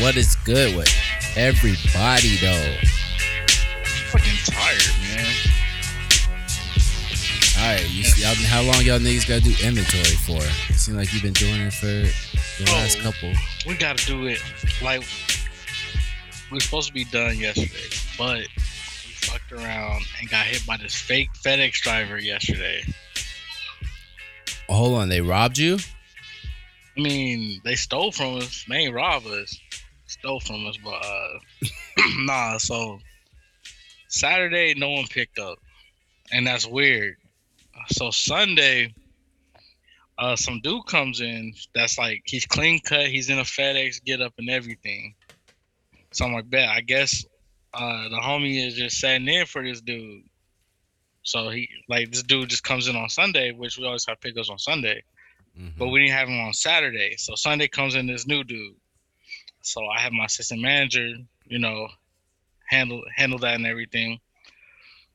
What is good with everybody, though? I'm fucking tired, man. Alright, how long y'all niggas gotta do inventory for? It seems like you've been doing it for the last couple. We gotta do it. Like, we're supposed to be done yesterday, but we fucked around and got hit by this fake FedEx driver yesterday. Hold on, they robbed you? I mean, they stole from us. They ain't robbed us. Stole from us, but nah, so Saturday, no one picked up. And that's weird. So Sunday, some dude comes in that's like, he's clean cut, he's in a FedEx get up and everything. So I'm like, bet, I guess the homie is just sitting in for this dude. So he, like, this dude just comes in on Sunday, which we always have pickups on Sunday, but we didn't have him on Saturday. So Sunday comes in this new dude. So I have my assistant manager, you know, handle that and everything.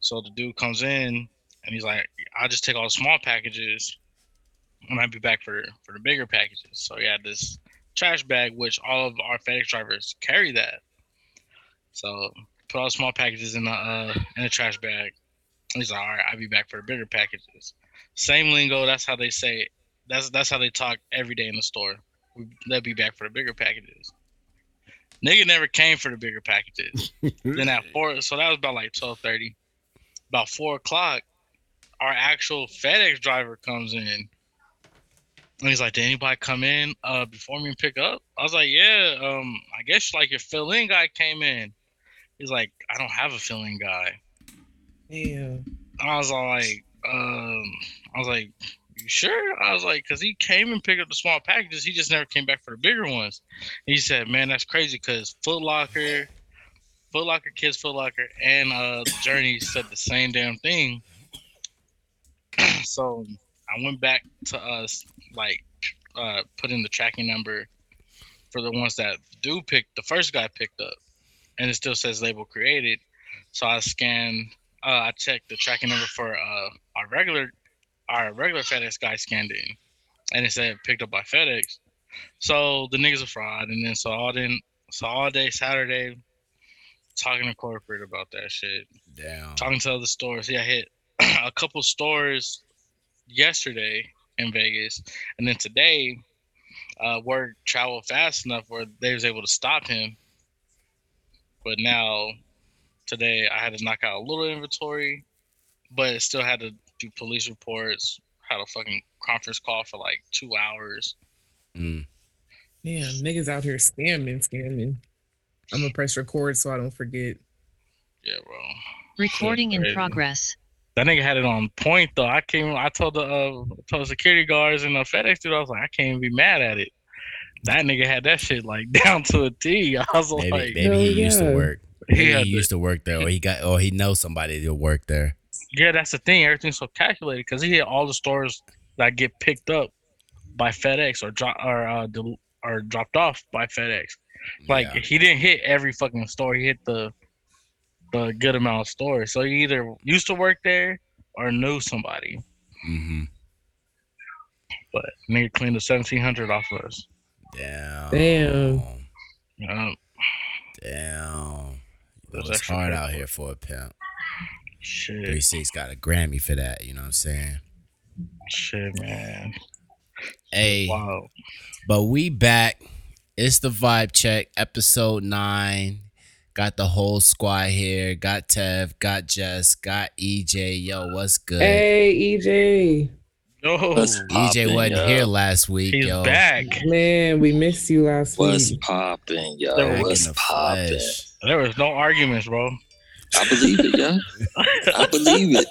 So the dude comes in. And he's like, I'll just take all the small packages and I'll be back for the bigger packages. So he had this trash bag, which all of our FedEx drivers carry that. So put all the small packages in the trash bag. And he's like, all right, I'll be back for the bigger packages. Same lingo. That's how they say it. That's how they talk every day in the store. They'll be back for the bigger packages. Nigga never came for the bigger packages. Then at 4, so that was about like 12:30. About 4 o'clock, our actual FedEx driver comes in and he's like, did anybody come in before me and pick up? I was like, yeah, I guess like your fill-in guy came in. He's like, I don't have a fill-in guy. Yeah. I was like, you sure? I was like, because he came and picked up the small packages. He just never came back for the bigger ones. And he said, man, that's crazy because Foot Locker, and Journey said the same damn thing. So I went back to us, put in the tracking number for the ones that do pick. The first guy picked up, and it still says label created. So I scanned, I checked the tracking number for our regular FedEx guy scanned in, and it said picked up by FedEx. So the nigga's a fraud, and then all day Saturday, talking to corporate about that shit. Damn. Talking to other stores, yeah, hit a couple stores yesterday in Vegas, and then today word traveled fast enough where they was able to stop him. But now today I had to knock out a little inventory, but it still had to do police reports, had a fucking conference call for like 2 hours. Yeah, niggas out here scamming. I'm gonna press record so I don't forget. Yeah, bro. Recording in progress. That nigga had it on point though. I told the security guards and the FedEx dude, I was like, I can't even be mad at it. That nigga had that shit like down to a T. I was like, maybe he used to work. He used to work there, or he knows somebody that worked there. Yeah, that's the thing. Everything's so calculated because he hit all the stores that get picked up by FedEx or dropped off by FedEx. Like he didn't hit every fucking store. He hit a good amount of stores. So you either used to work there or knew somebody. But nigga cleaned the 1700 off of us. Damn. It's hard out here for a pimp. Shit. 3-6 got a Grammy for that. You know what I'm saying? Shit, man. Hey. Wow. But we back. It's the Vibe Check, episode 9. Got the whole squad here. Got Tev, got Jess, got EJ. Yo, what's good? Hey, EJ. Yo, EJ wasn't here last week. He's back. Man, we missed you last week. What's poppin', yo? What's poppin'? There was no arguments, bro. I believe it, yo. I believe it.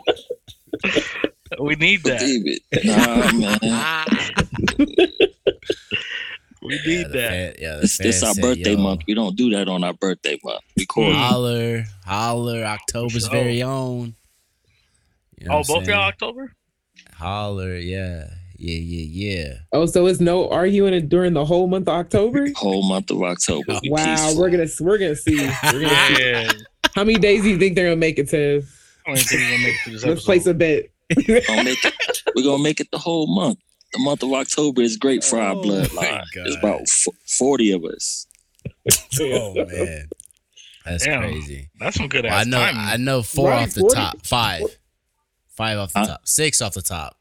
We need that. Believe it. Man. We need that. This our birthday month. We don't do that on our birthday month. We cool. Holler. October's very own. You know both y'all October? Holler, yeah. Yeah. Oh, so it's no arguing it during the whole month of October? Whole month of October. Wow, we're gonna see. Yeah. How many days do you think they're gonna make it to? How many days gonna make it to this episode? Let's place a bet. We're gonna make it the whole month. The month of October is great for our bloodline. There's about 40 of us. Oh man, that's crazy. That's some good ass timing. I know four right, off the 40? Top, five off the top, six off the top.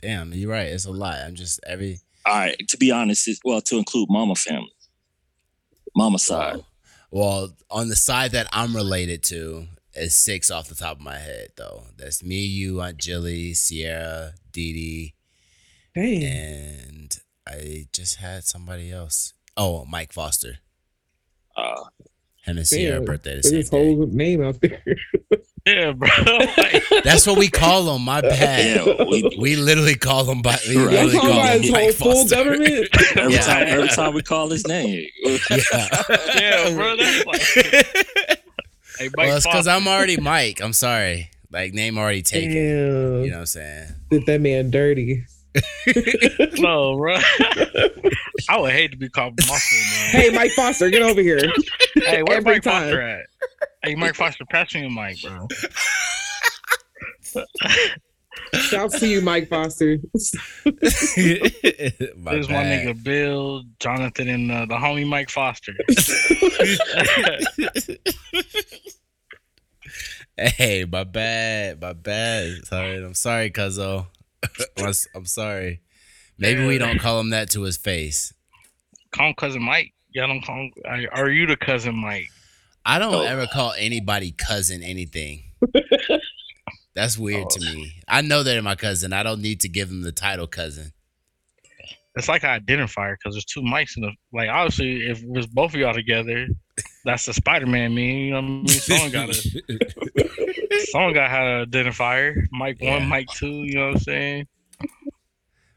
Damn, you're right. It's a lot. I'm just every. All right, to be honest, to include mama family, mama side. Well, on the side that I'm related to is six off the top of my head, though. That's me, you, Aunt Jilly, Sierra, Dee Dee, and I just had somebody else. Oh, Mike Foster. Him and Sierra birthday the same day. Whole name out there. Yeah, bro. Like, that's what we call them. My bad. Yeah, we literally call them by. We literally call him his whole full government. Every time we call his name. Yeah, bro. That's like. Hey, well, it's because I'm already Mike. I'm sorry. Like, name already taken. Damn. You know what I'm saying? Did that man dirty? No, bro. I would hate to be called Foster, man. Hey, Mike Foster, get over here. Hey, where's Mike Foster at? Hey, Mike Foster, pass me a mic, bro. Shouts to you, Mike Foster. There's my nigga Bill, Jonathan, and the homie Mike Foster. Hey, my bad. Sorry, I'm sorry, Cuzzo. I'm sorry. Maybe we don't call him that to his face. Call him Cousin Mike. Y'all don't call him. Are you the Cousin Mike? I don't ever call anybody cousin anything. That's weird to me. I know they're my cousin. I don't need to give him the title cousin. It's like an identifier because there's two mics in the. Like, obviously, if it was both of y'all together, that's the Spider-Man meme. You know what I mean? Someone got an identifier. Mike 1, Mike 2. You know what I'm saying?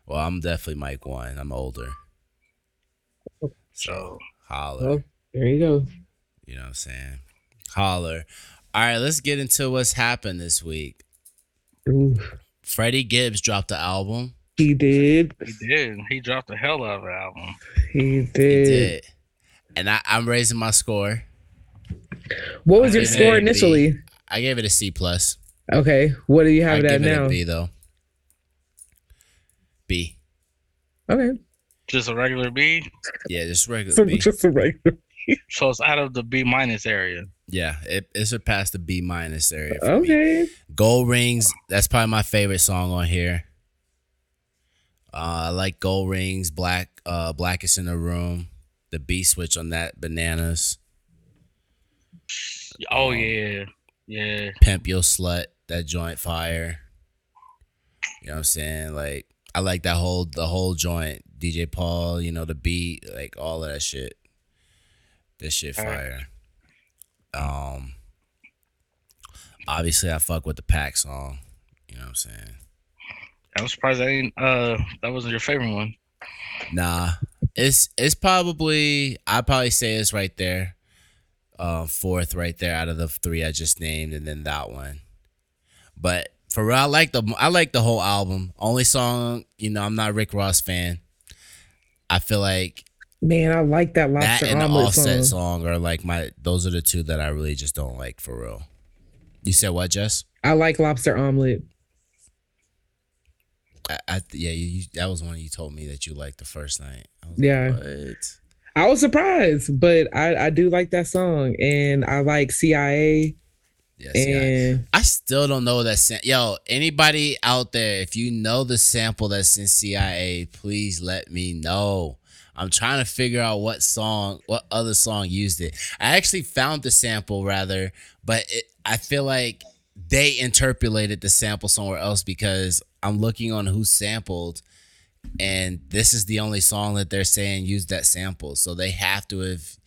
Well, I'm definitely Mike 1. I'm older. So, holler. Well, there you go. You know what I'm saying? Holler. All right, let's get into what's happened this week. Ooh. Freddie Gibbs dropped the album. He did. He dropped the hell out of the album. He did. And I'm raising my score. What was your score initially? I gave it a C+. Okay. What do you have it at now? I gave it a B, though. B. Okay. Just a regular B? Yeah, just regular B. Just a regular B. So it's out of the B- area. Yeah, it surpassed the B- area. Okay. Me. Gold Rings, that's probably my favorite song on here. I like Gold Rings, Blackest in the Room, the B switch on that, Bananas. Oh, yeah. Yeah. Pimp Yo Slut, that joint fire. You know what I'm saying? Like, I like that the whole joint. DJ Paul, you know, the beat, like all of that shit. This shit fire. Obviously I fuck with the Pac song. You know what I'm saying? I'm surprised that wasn't your favorite one. Nah. It's probably, I'd probably say it's right there. Fourth right there out of the three I just named, and then that one. But for real, I like the whole album. Only song, you know, I'm not a Rick Ross fan. I feel like, man, I like that Lobster Omelet song. That and the Offset song are like those are the two that I really just don't like for real. You said what, Jess? I like Lobster Omelet. You, that was one you told me that you liked the first night. I was like, what? I was surprised, but I do like that song, and I like CIA. Yes, and I still don't know that. Yo, anybody out there, if you know the sample that's in CIA, please let me know. I'm trying to figure out what other song used it. I actually found the sample but I feel like they interpolated the sample somewhere else because I'm looking on who sampled, and this is the only song that they're saying used that sample. So they have to have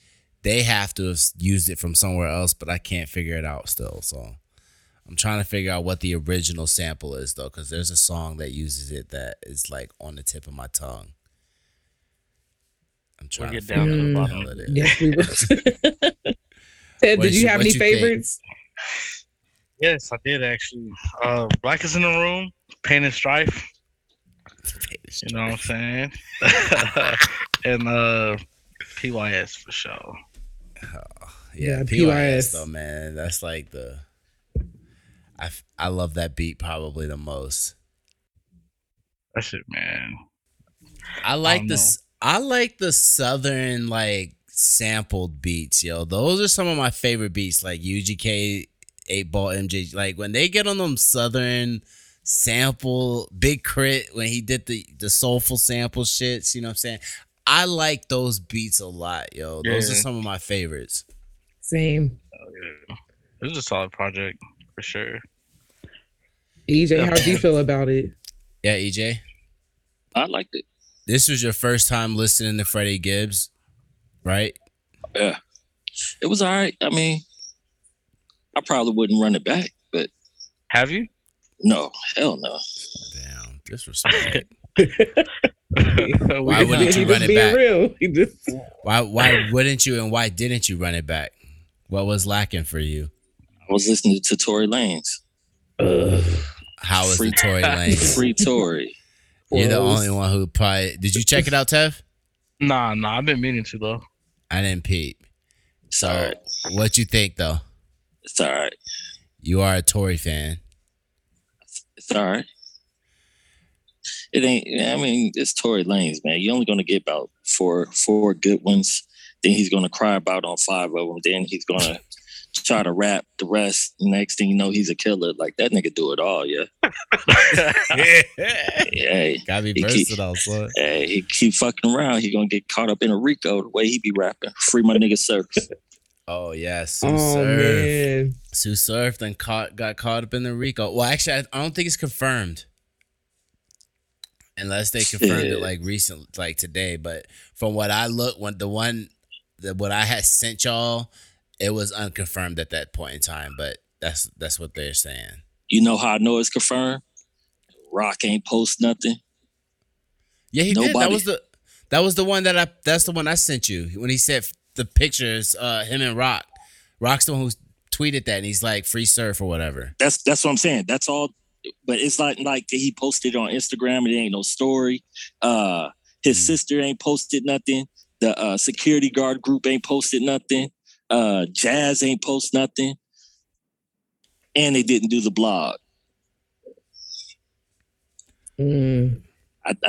used it from somewhere else, but I can't figure it out still. So I'm trying to figure out what the original sample is though, because there's a song that uses it that is like on the tip of my tongue. I'm trying to get down to the bottom of it. Yes, we will. Ted, did you have any favorites? Think? Yes, I did actually. Black is in the Room, Pain and Strife. You know what I'm saying? And PYS for sure. Oh, yeah, PYS though, man. That's like the. I love that beat probably the most. That's it, man. I like this. I like the southern like sampled beats, yo. Those are some of my favorite beats, like UGK, 8-Ball, MJ. Like when they get on them Southern sample, Big Crit, when he did the soulful sample shits, you know what I'm saying? I like those beats a lot, yo. Those are some of my favorites. Same. Oh, yeah. This is a solid project for sure. EJ, how do you feel about it? Yeah, EJ? I liked it. This was your first time listening to Freddie Gibbs, right? Yeah. It was all right. I mean, I probably wouldn't run it back, but... Have you? No. Hell no. Damn. Disrespect. Why wouldn't you run it back? Real. Why wouldn't you and why didn't you run it back? What was lacking for you? I was listening to Tory Lanez. How is the Tory Lanez? Free Tory. You're the only one who probably... Did you check it out, Tev? Nah. I've been meaning to, though. I didn't peep. So, right. What you think, though? It's all right. You are a Tory fan. It's all right. It ain't... I mean, it's Tory Lanez, man. You're only going to get about four good ones. Then he's going to cry about on 5 of them. Then he's going to try to rap the rest. Next thing you know, he's a killer. Like, that nigga do it all, yeah. Hey, gotta be versatile, son. Hey, he keep fucking around. He gonna get caught up in a Rico the way he be rapping. Free my nigga Surf. Oh, yeah. Sue Surf then got caught up in the Rico. Well, actually, I don't think it's confirmed. Unless they confirmed it, like, recently, like, today. But from what I looked, what I had sent y'all, it was unconfirmed at that point in time, but that's what they're saying. You know how I know it's confirmed? Rock ain't post nothing. Yeah, did. That's the one I sent you when he said the pictures. Him and Rock. Rock's the one who tweeted that, and he's like free Surf or whatever. That's what I'm saying. That's all. But it's like he posted on Instagram, and it ain't no story. His sister ain't posted nothing. The security guard group ain't posted nothing. Jazz ain't post nothing, and they didn't do the blog. I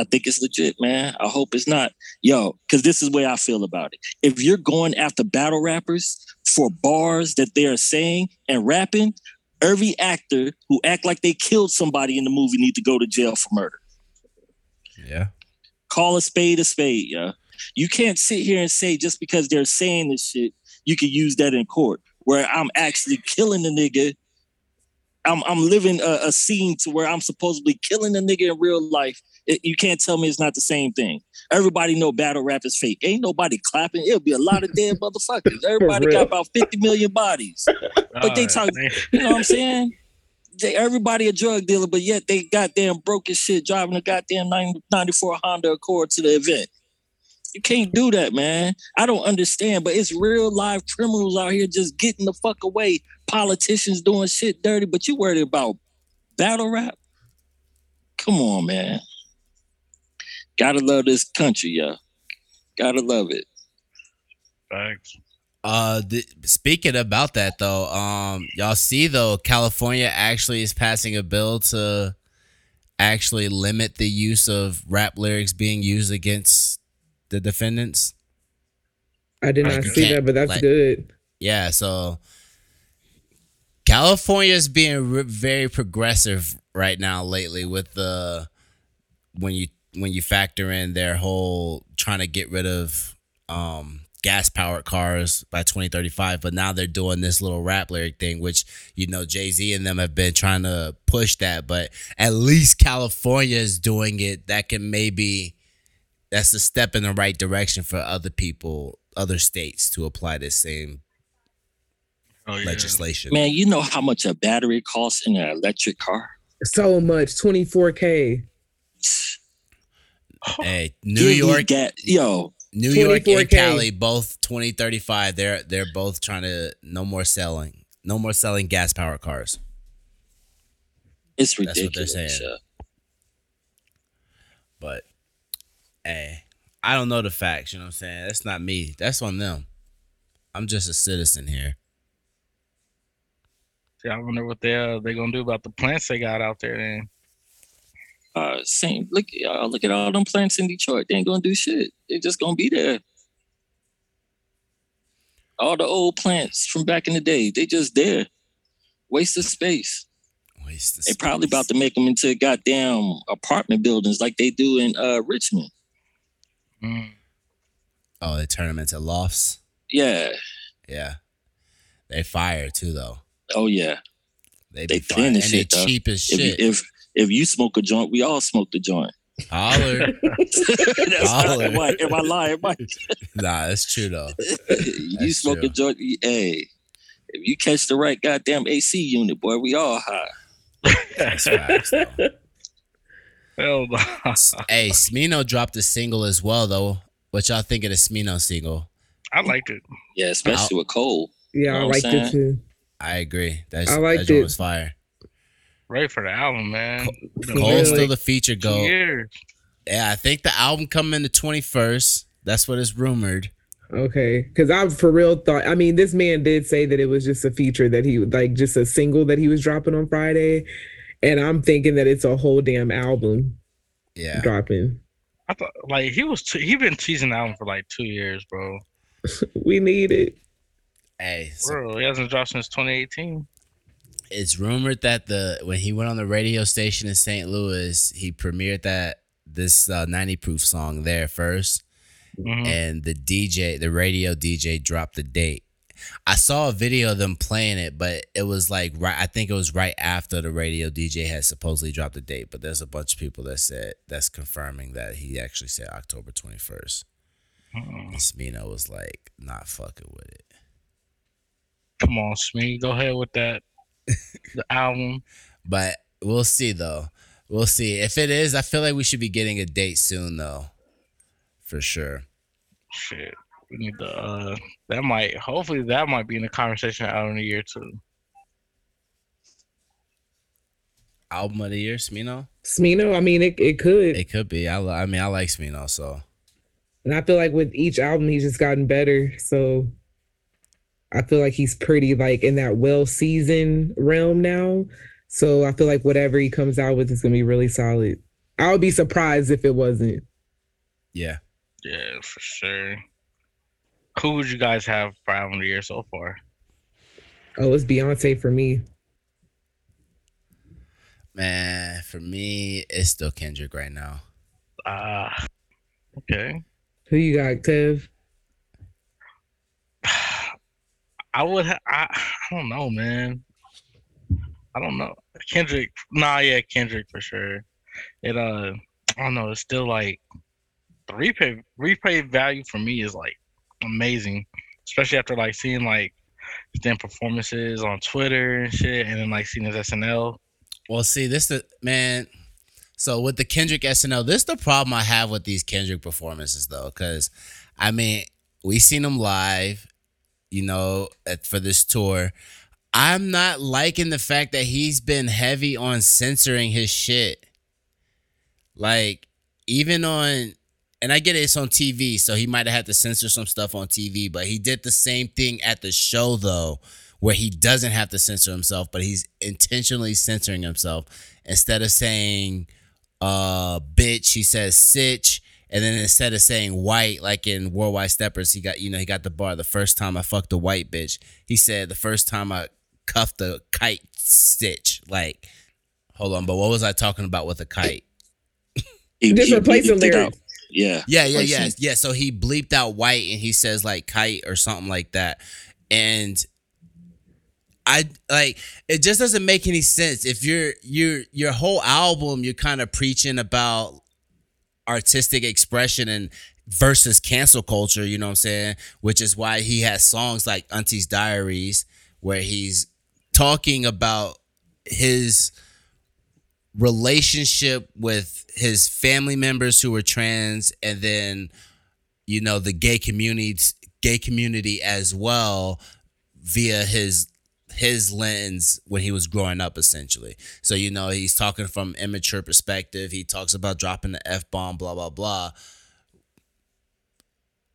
think it's legit, man. I hope it's not, yo, because this is the way I feel about it. If you're going after battle rappers for bars that they are saying and rapping, every actor who act like they killed somebody in the movie need to go to jail for murder. Yeah, call a spade, yo. You can't sit here and say just because they're saying this shit, you can use that in court, where I'm actually killing the nigga. I'm living a scene to where I'm supposedly killing the nigga in real life. You can't tell me it's not the same thing. Everybody know battle rap is fake. Ain't nobody clapping. It'll be a lot of dead motherfuckers. Everybody got about 50 million bodies. But they talk, you know what I'm saying? Everybody a drug dealer, but yet they goddamn broke as shit driving a goddamn 94 Honda Accord to the event. You can't do that, man. I don't understand, but it's real live criminals out here just getting the fuck away. Politicians doing shit dirty, but you worried about battle rap? Come on, man. Gotta love this country, yo. Gotta love it. Thanks. Speaking about that, though, y'all see, though, California actually is passing a bill to actually limit the use of rap lyrics being used against the defendants. I did not see that, but that's good. Yeah, so California is being very progressive right now lately with the when you factor in their whole trying to get rid of gas-powered cars by 2035, but now they're doing this little rap lyric thing, which, you know, Jay-Z and them have been trying to push that, but at least California is doing it. That can maybe... That's a step in the right direction for other people, other states to apply this same legislation. Man, you know how much a battery costs in an electric car? So much, $24,000. Hey, New York and Cali, both 2035. They're both trying to no more selling gas powered cars. It's ridiculous. That's what they're saying. But. Hey, I don't know the facts, you know what I'm saying? That's not me. That's on them. I'm just a citizen here. See, I wonder what they're going to do about the plants they got out there, then. Look at all them plants in Detroit. They ain't going to do shit. They're just going to be there. All the old plants from back in the day, they just there. Waste of space. Waste of space. They probably about to make them into goddamn apartment buildings like they do in Richmond. Mm. Oh, they turn them into lofts? Yeah. Yeah. They fire too, though. Oh, yeah. They clean as shit, though. Cheap as shit. If you smoke a joint, we all smoke the joint. Holler. Holler. Am I lying, Mike? Nah, that's true, though. You smoke a joint, hey. If you catch the right goddamn AC unit, boy, we all high. That's facts, though. Hell no. Hey, Smino dropped a single as well, though. What y'all think of the Smino single? I liked it. Yeah, especially with Cole. Yeah, you know I liked it, too. I agree. That joint was fire. Right for the album, man. Cole's still the feature goat. Yeah, I think the album coming the 21st. That's what is rumored. Okay, because I for real thought, I mean, this man did say that it was just a feature that he, like, just a single that he was dropping on Friday. And I'm thinking that it's a whole damn album. Yeah. Dropping. I thought, like, he been teasing the album for like 2 years, bro. We need it. Hey. Bro, he hasn't dropped since 2018. It's rumored that when he went on the radio station in St. Louis, he premiered this 90 Proof song there first. Mm-hmm. And the radio DJ dropped the date. I saw a video of them playing it, but it was like I think it was right after the radio DJ had supposedly dropped the date. But there's a bunch of people that said that's confirming that he actually said October 21st. Mm-hmm. And Smino was like, not fucking with it. Come on, Smino, go ahead with that. The album. But we'll see, though. We'll see. If it is, I feel like we should be getting a date soon, though. For sure. Shit. We need to, hopefully that might be in the conversation out in the year, too. Album of the year, Smino? Smino, I mean, it could. It could be. I like Smino, so. And I feel like with each album, he's just gotten better, so. I feel like he's pretty, like, in that well-seasoned realm now. So I feel like whatever he comes out with is going to be really solid. I would be surprised if it wasn't. Yeah. Yeah, for sure. Who would you guys have for album of the year so far? Oh, it's Beyonce for me. Man, for me, it's still Kendrick right now. Okay. Who you got, Kev? I don't know, man. I don't know. Kendrick. Nah, yeah, Kendrick for sure. It I don't know. It's still like the replay value for me is like amazing, especially after like seeing like his damn performances on Twitter and shit, and then like seeing his SNL. Well, see, this the man. So with the Kendrick SNL, this is the problem I have with these Kendrick performances though, because I mean we seen him live. You know, for this tour, I'm not liking the fact that he's been heavy on censoring his shit. Like, even on, and I get it's on TV, so he might have had to censor some stuff on TV, but he did the same thing at the show, though, where he doesn't have to censor himself, but he's intentionally censoring himself. Instead of saying, bitch, he says, sitch. And then instead of saying white, like in Worldwide Steppers, he got the bar, the first time I fucked a white bitch. He said the first time I cuffed a kite stitch. Like, hold on, but what was I talking about with a kite? Just replace the lyrics. Yeah. So he bleeped out white and he says like kite or something like that. And I like it just doesn't make any sense. If your whole album, you're kind of preaching about artistic expression and versus cancel culture, you know what I'm saying? Which is why he has songs like Auntie's Diaries, where he's talking about his relationship with his family members who were trans, and then, you know, the gay community as well via his lens when he was growing up, essentially. So, you know, he's talking from immature perspective. He talks about dropping the F-bomb, blah, blah, blah.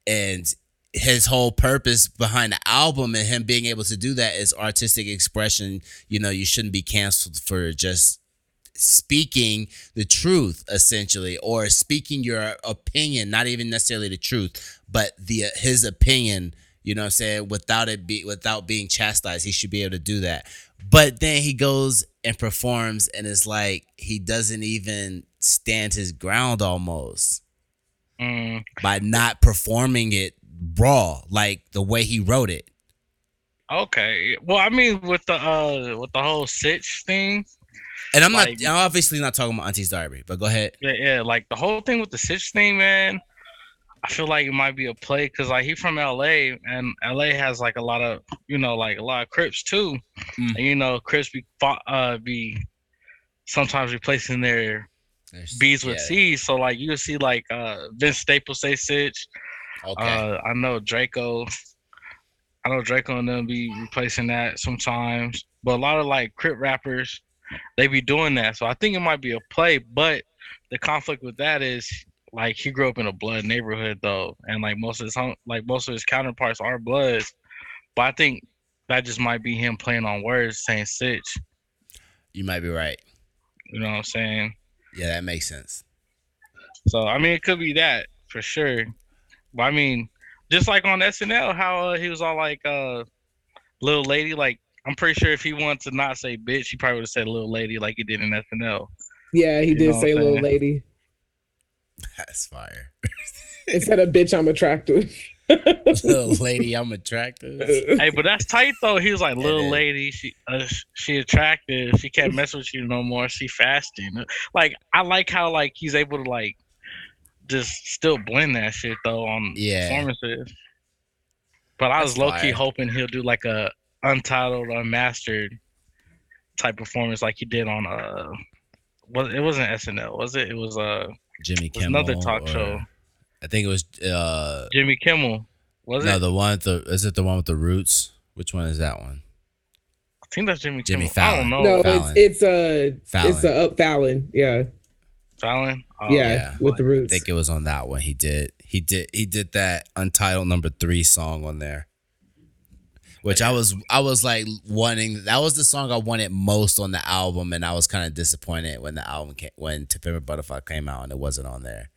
And his whole purpose behind the album and him being able to do that is artistic expression. You know, you shouldn't be canceled for just speaking the truth, essentially, or speaking your opinion, not even necessarily the truth, but his opinion. You know what I'm saying? Without being chastised, he should be able to do that. But then he goes and performs, and it's like he doesn't even stand his ground almost by not performing it raw, like the way he wrote it. Okay. Well, I mean, with the whole Sitch thing. And I'm obviously not talking about Auntie's Diary, but go ahead. Yeah, like the whole thing with the Sitch thing, man, I feel like it might be a play because, like, he from L.A., and L.A. has, like, a lot of, you know, like, a lot of Crips, too. Mm. And, you know, Crips be sometimes replacing their B's with C's. So, like, you'll see, like, Vince Staples say Sitch. Okay. I know Draco and them be replacing that sometimes. But a lot of, like, Crip rappers, they be doing that. So I think it might be a play, but the conflict with that is, like, he grew up in a blood neighborhood, though, and like most of his counterparts are bloods. But I think that just might be him playing on words, saying Sitch. You might be right. You know what I'm saying? Yeah, that makes sense. So I mean, it could be that for sure. But I mean, just like on SNL, how he was all like "Little Lady." Like, I'm pretty sure if he wanted to not say bitch, he probably would have said "Little Lady" like he did in SNL. Yeah, he did say "Little Lady." That's fire. Instead of bitch, I'm attractive. Little lady, I'm attractive. Hey, but that's tight though. He was like, little lady, she attractive. She can't mess with you no more. She fasting. Like, I like how like he's able to like just still blend that shit though on performances. But I was low key hoping he'll do like a untitled, unmastered type performance like he did on it wasn't SNL, was it? It was Jimmy Kimmel. Another talk show. I think it was Jimmy Kimmel. Was it? No, the one. Is it the one with the roots? Which one is that one? I think that's Jimmy Kimmel. Fallon. I don't know. No, Fallon. It's Fallon. Yeah. Fallon. Oh, yeah, with the roots. I think it was on that one. He did that Untitled #3 song on there, which I was like wanting. That was the song I wanted most on the album, and I was kind of disappointed when the album when To Pimp a Butterfly came out and it wasn't on there.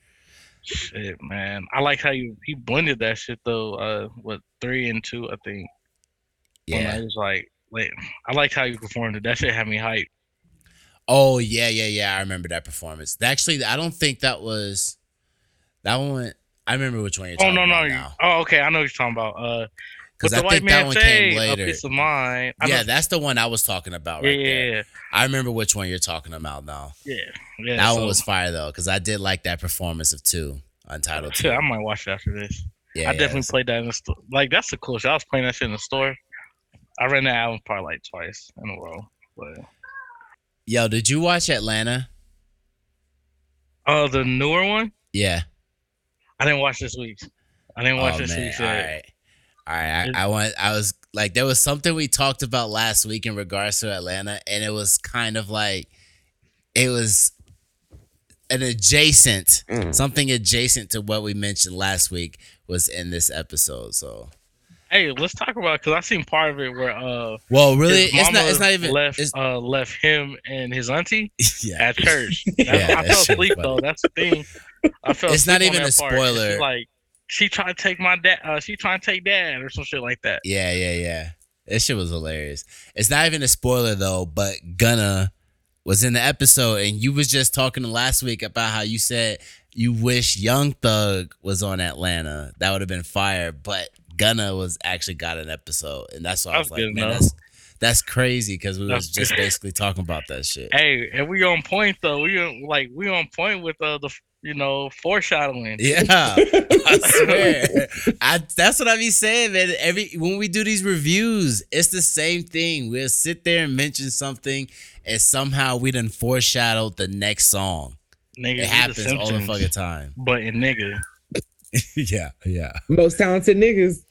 Shit, man, I like how he blended that shit though. 3 and 2, I think. Yeah, it was like wait, I like how you performed it. That shit had me hyped. Oh yeah. I remember that performance. Actually, I don't think that was that one. I remember which one you're talking about. Now. Oh okay, I know what you're talking about. Because I think that one came later. Peace of Mind. Yeah, that's the one I was talking about right there. Yeah. I remember which one you're talking about now. Yeah. That one was fire, though, because I did like that performance of 2, Untitled 2. I might watch it after this. Yeah, I definitely played that in the store. Like, that's the cool shit. I was playing that shit in the store. I ran that album probably like twice in a row. But... Yo, did you watch Atlanta? Oh, the newer one? Yeah. I didn't watch this week. All right. All right, I was like, there was something we talked about last week in regards to Atlanta, and it was kind of like, it was an adjacent, something adjacent to what we mentioned last week was in this episode. So, hey, let's talk about because I seen part of it where, well, really, left him and his auntie at church. I fell asleep though. That's the thing. I fell asleep. It's not even a spoiler. Like. She tried to take my dad. She tried to take dad or some shit like that. Yeah. This shit was hilarious. It's not even a spoiler though, but Gunna was in the episode, and you was just talking last week about how you said you wish Young Thug was on Atlanta. That would have been fire, but Gunna was actually got an episode, and that's why I was like, man, that's crazy because we was just basically talking about that shit. Hey, and we on point though. We on point with the. You know, foreshadowing. Yeah, I swear. That's what I be saying, man. When we do these reviews, it's the same thing. We'll sit there and mention something, and somehow we done foreshadowed the next song. Nigga, it happens all the fucking time. But in nigga. yeah. Most talented niggas.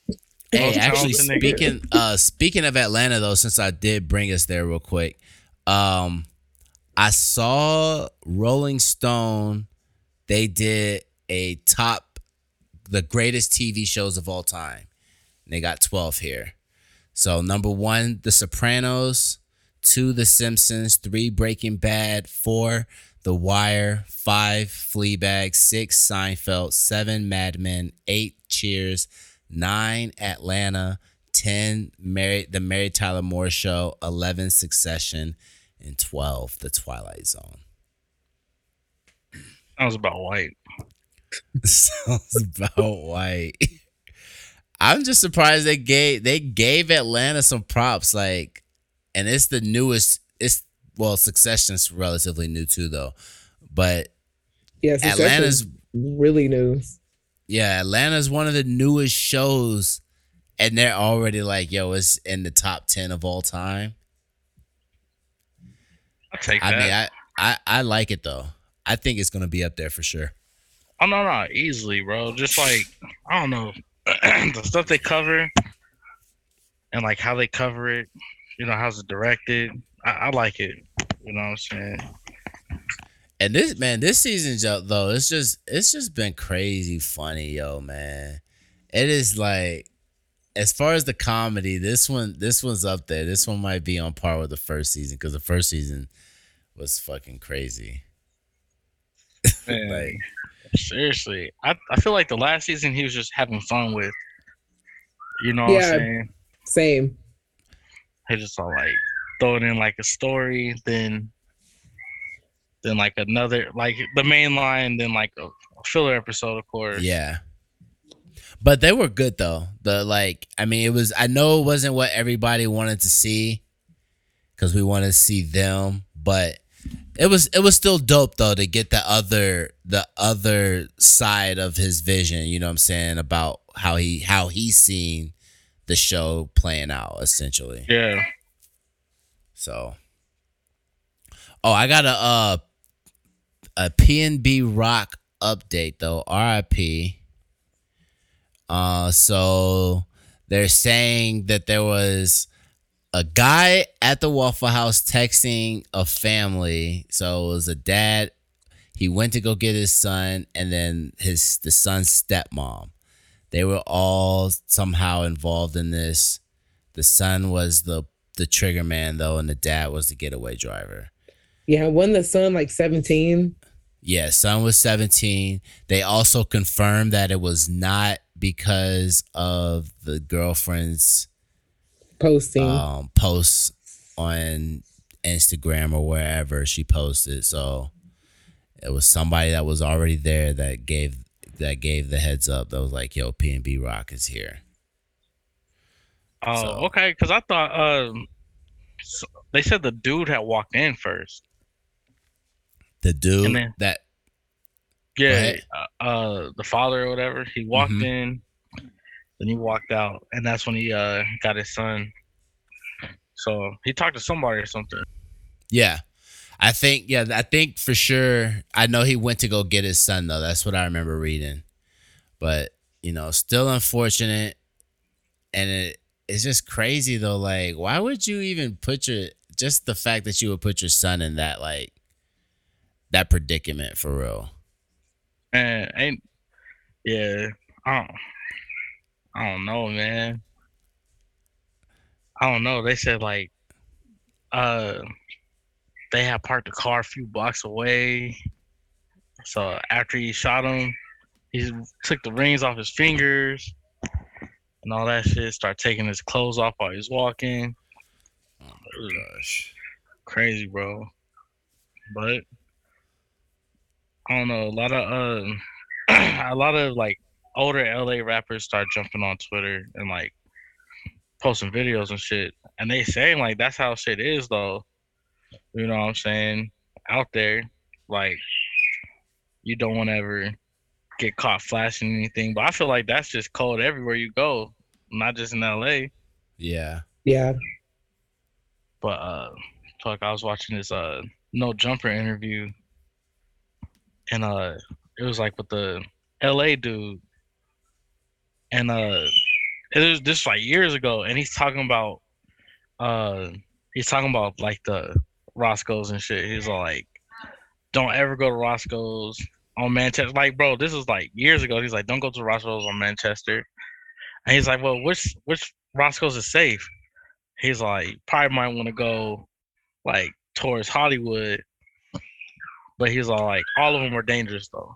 Hey, actually, speaking of Atlanta, though, since I did bring us there real quick, I saw Rolling Stone. They did the greatest TV shows of all time. And they got 12 here. So number 1, The Sopranos, 2, The Simpsons, 3, Breaking Bad, 4, The Wire, 5, Fleabag, 6, Seinfeld, 7, Mad Men, 8, Cheers, 9, Atlanta, 10, The Mary Tyler Moore Show, 11, Succession, and 12, The Twilight Zone. Sounds about white. Sounds about white. I'm just surprised they gave Atlanta some props, like, and it's the newest. It's, well, Succession's relatively new too, though. But yeah, Atlanta's really new. Yeah, Atlanta's one of the newest shows, and they're already like, yo, it's in the top 10 of all time. I'll take that. I mean, I like it though. I think it's gonna be up there for sure. Oh no, easily, bro. Just like, I don't know, the stuff they cover and like how they cover it. You know, how's it directed? I like it. You know what I'm saying? And this season though, it's just been crazy funny, yo, man. It is like, as far as the comedy, this one's up there. This one might be on par with the first season because the first season was fucking crazy. Man, like, seriously, I feel like the last season he was just having fun with, you know what I'm saying? Same. He just all like throwing in like a story, then like another, like the main line, then like a filler episode, of course. Yeah. But they were good though. I know it wasn't what everybody wanted to see because we wanted to see them, but it was still dope though to get the other side of his vision, you know what I'm saying, about how he's seen the show playing out essentially. Yeah. So, I got a P&B Rock update though, RIP. So they're saying that there was a guy at the Waffle House texting a family. So it was a dad. He went to go get his son, and then the son's stepmom. They were all somehow involved in this. The son was the trigger man though, and the dad was the getaway driver. Yeah, wasn't the son like 17? Yeah, son was 17. They also confirmed that it was not because of the girlfriend's posts on Instagram or wherever she posted. So it was somebody that was already there that gave the heads up. That was like, yo, P&B Rock is here. Oh, so, okay. Because I thought they said the dude had walked in first. The dude then, that... Yeah, the father or whatever. He walked in. Then he walked out, and that's when he got his son. So he talked to somebody or something. Yeah, I think for sure. I know he went to go get his son though. That's what I remember reading. But you know, still unfortunate, and it's just crazy though. Like, why would you even put just the fact that you would put your son in that like that predicament for real? I don't know, man. I don't know. They said like, they had parked the car a few blocks away. So after he shot him, he took the rings off his fingers and all that shit. Start taking his clothes off while he's walking. Oh my gosh, crazy, bro. But I don't know. A lot of like older LA rappers start jumping on Twitter and like posting videos and shit, and they saying like that's how shit is though. You know what I'm saying? Out there, like you don't want to ever get caught flashing anything, but I feel like that's just cold everywhere you go, not just in LA. Yeah. Yeah. But I was watching this No Jumper interview. And it was like with the LA dude, and it was just like years ago, and he's talking about like the Roscoe's and shit. He's all like, "Don't ever go to Roscoe's on Manchester." Like, bro, this was like years ago. He's like, "Don't go to Roscoe's on Manchester," and he's like, "Well, which Roscoe's is safe?" He's like, "Probably might want to go like towards Hollywood." But he's all like, all of them are dangerous though.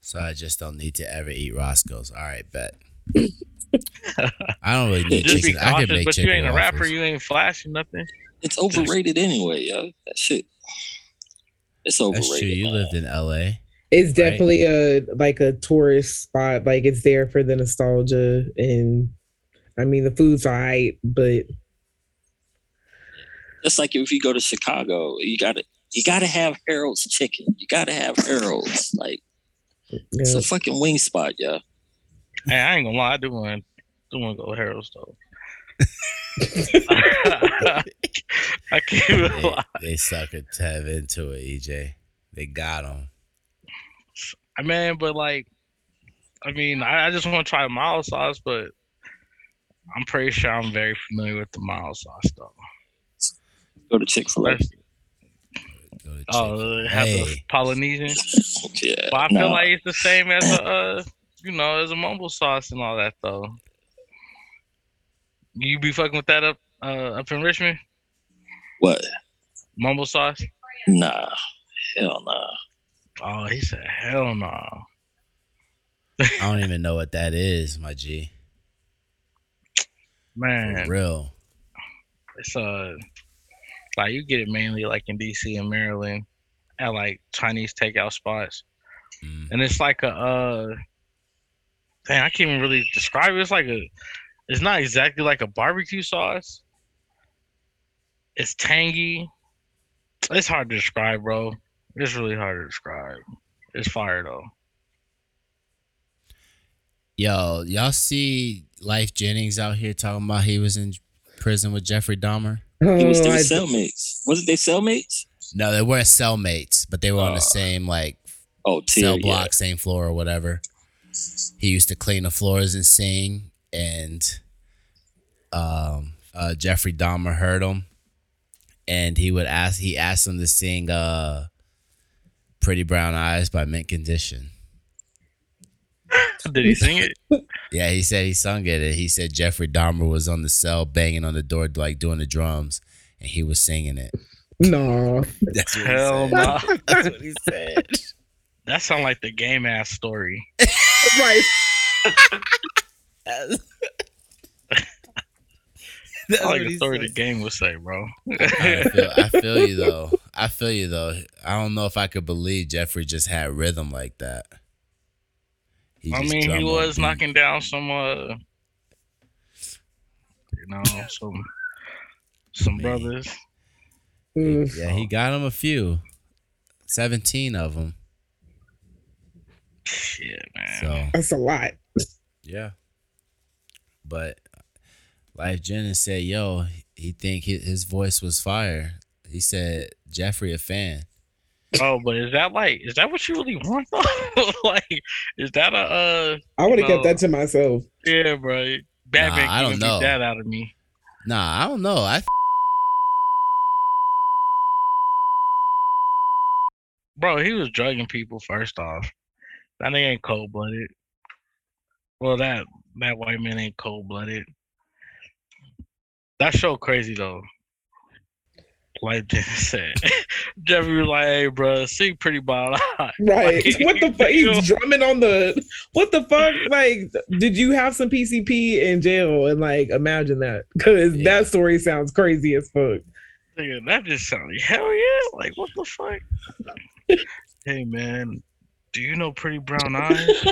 So I just don't need to ever eat Roscoe's. All right, bet. I don't really need just chicken. Be cautious, I can make but chicken. But you ain't a rapper. Waffles. You ain't flashing nothing. It's overrated anyway, yo. That shit. It's overrated. That's true. You lived in L.A. It's definitely a tourist spot. Like, it's there for the nostalgia. And, I mean, the food's all right, but... It's like if you go to Chicago, you gotta have Harold's chicken. You gotta have Harold's. Like, yeah. It's a fucking wing spot, yeah. Hey, I ain't gonna lie. I do want to go to Harold's, though. I can't lie. They suck a tab into it, EJ. They got them. I mean, but like, I mean, I just want to try mild sauce, but I'm pretty sure I'm very familiar with the mild sauce, though. Go to Chick-fil-A. Oh, have the Polynesian. Yeah, but I feel like it's the same as a mumble sauce and all that, though. You be fucking with that up in Richmond? What? Mumble sauce? Nah. Hell nah. Oh, he said hell nah. I don't even know what that is, my G. Man. For real. It's like you get it mainly like in DC and Maryland at like Chinese takeout spots. Mm. And it's like I can't even really describe it. It's not exactly like a barbecue sauce. It's tangy. It's hard to describe, bro. It's really hard to describe. It's fire, though. Yo, y'all see Life Jennings out here talking about he was in prison with Jeffrey Dahmer? He was doing cellmates. Wasn't they cellmates? No, they weren't cellmates, but they were on the same cell block, same floor or whatever. He used to clean the floors and sing, and Jeffrey Dahmer heard him, and he asked him to sing "Pretty Brown Eyes" by Mint Condition. Did he sing it? Yeah, he said he sung it. And he said Jeffrey Dahmer was on the cell banging on the door, like doing the drums, and he was singing it. No. That's what hell he said. No. That's what he said. That sounds like the game ass story. Right. That's like the story the game would say, bro. I feel you, though. I don't know if I could believe Jeffrey just had rhythm like that. He was knocking down some, some brothers. Yeah, he got him a few, 17 of them. Shit, man, that's a lot. Yeah, but Life Jennings said, "Yo, he think his voice was fire." He said, "Jeffrey, a fan." Oh, but is that what you really want? Like, is that I would have kept that to myself. Yeah, bro. Batman can't beat that out of me. Nah, I don't know. Bro, he was drugging people first off. That nigga ain't cold-blooded. Well, that white man ain't cold-blooded. That show crazy, though. Like they said, Jeffrey was like, "Hey, bro, sing Pretty Brown Eyes." Right? Like, what the fuck? He's drumming on the. What the fuck? Like, did you have some PCP in jail? And like, imagine that, because that story sounds crazy as fuck. Nigga, that just sounds like hell yeah! Like, what the fuck? Hey, man, do you know Pretty Brown Eyes?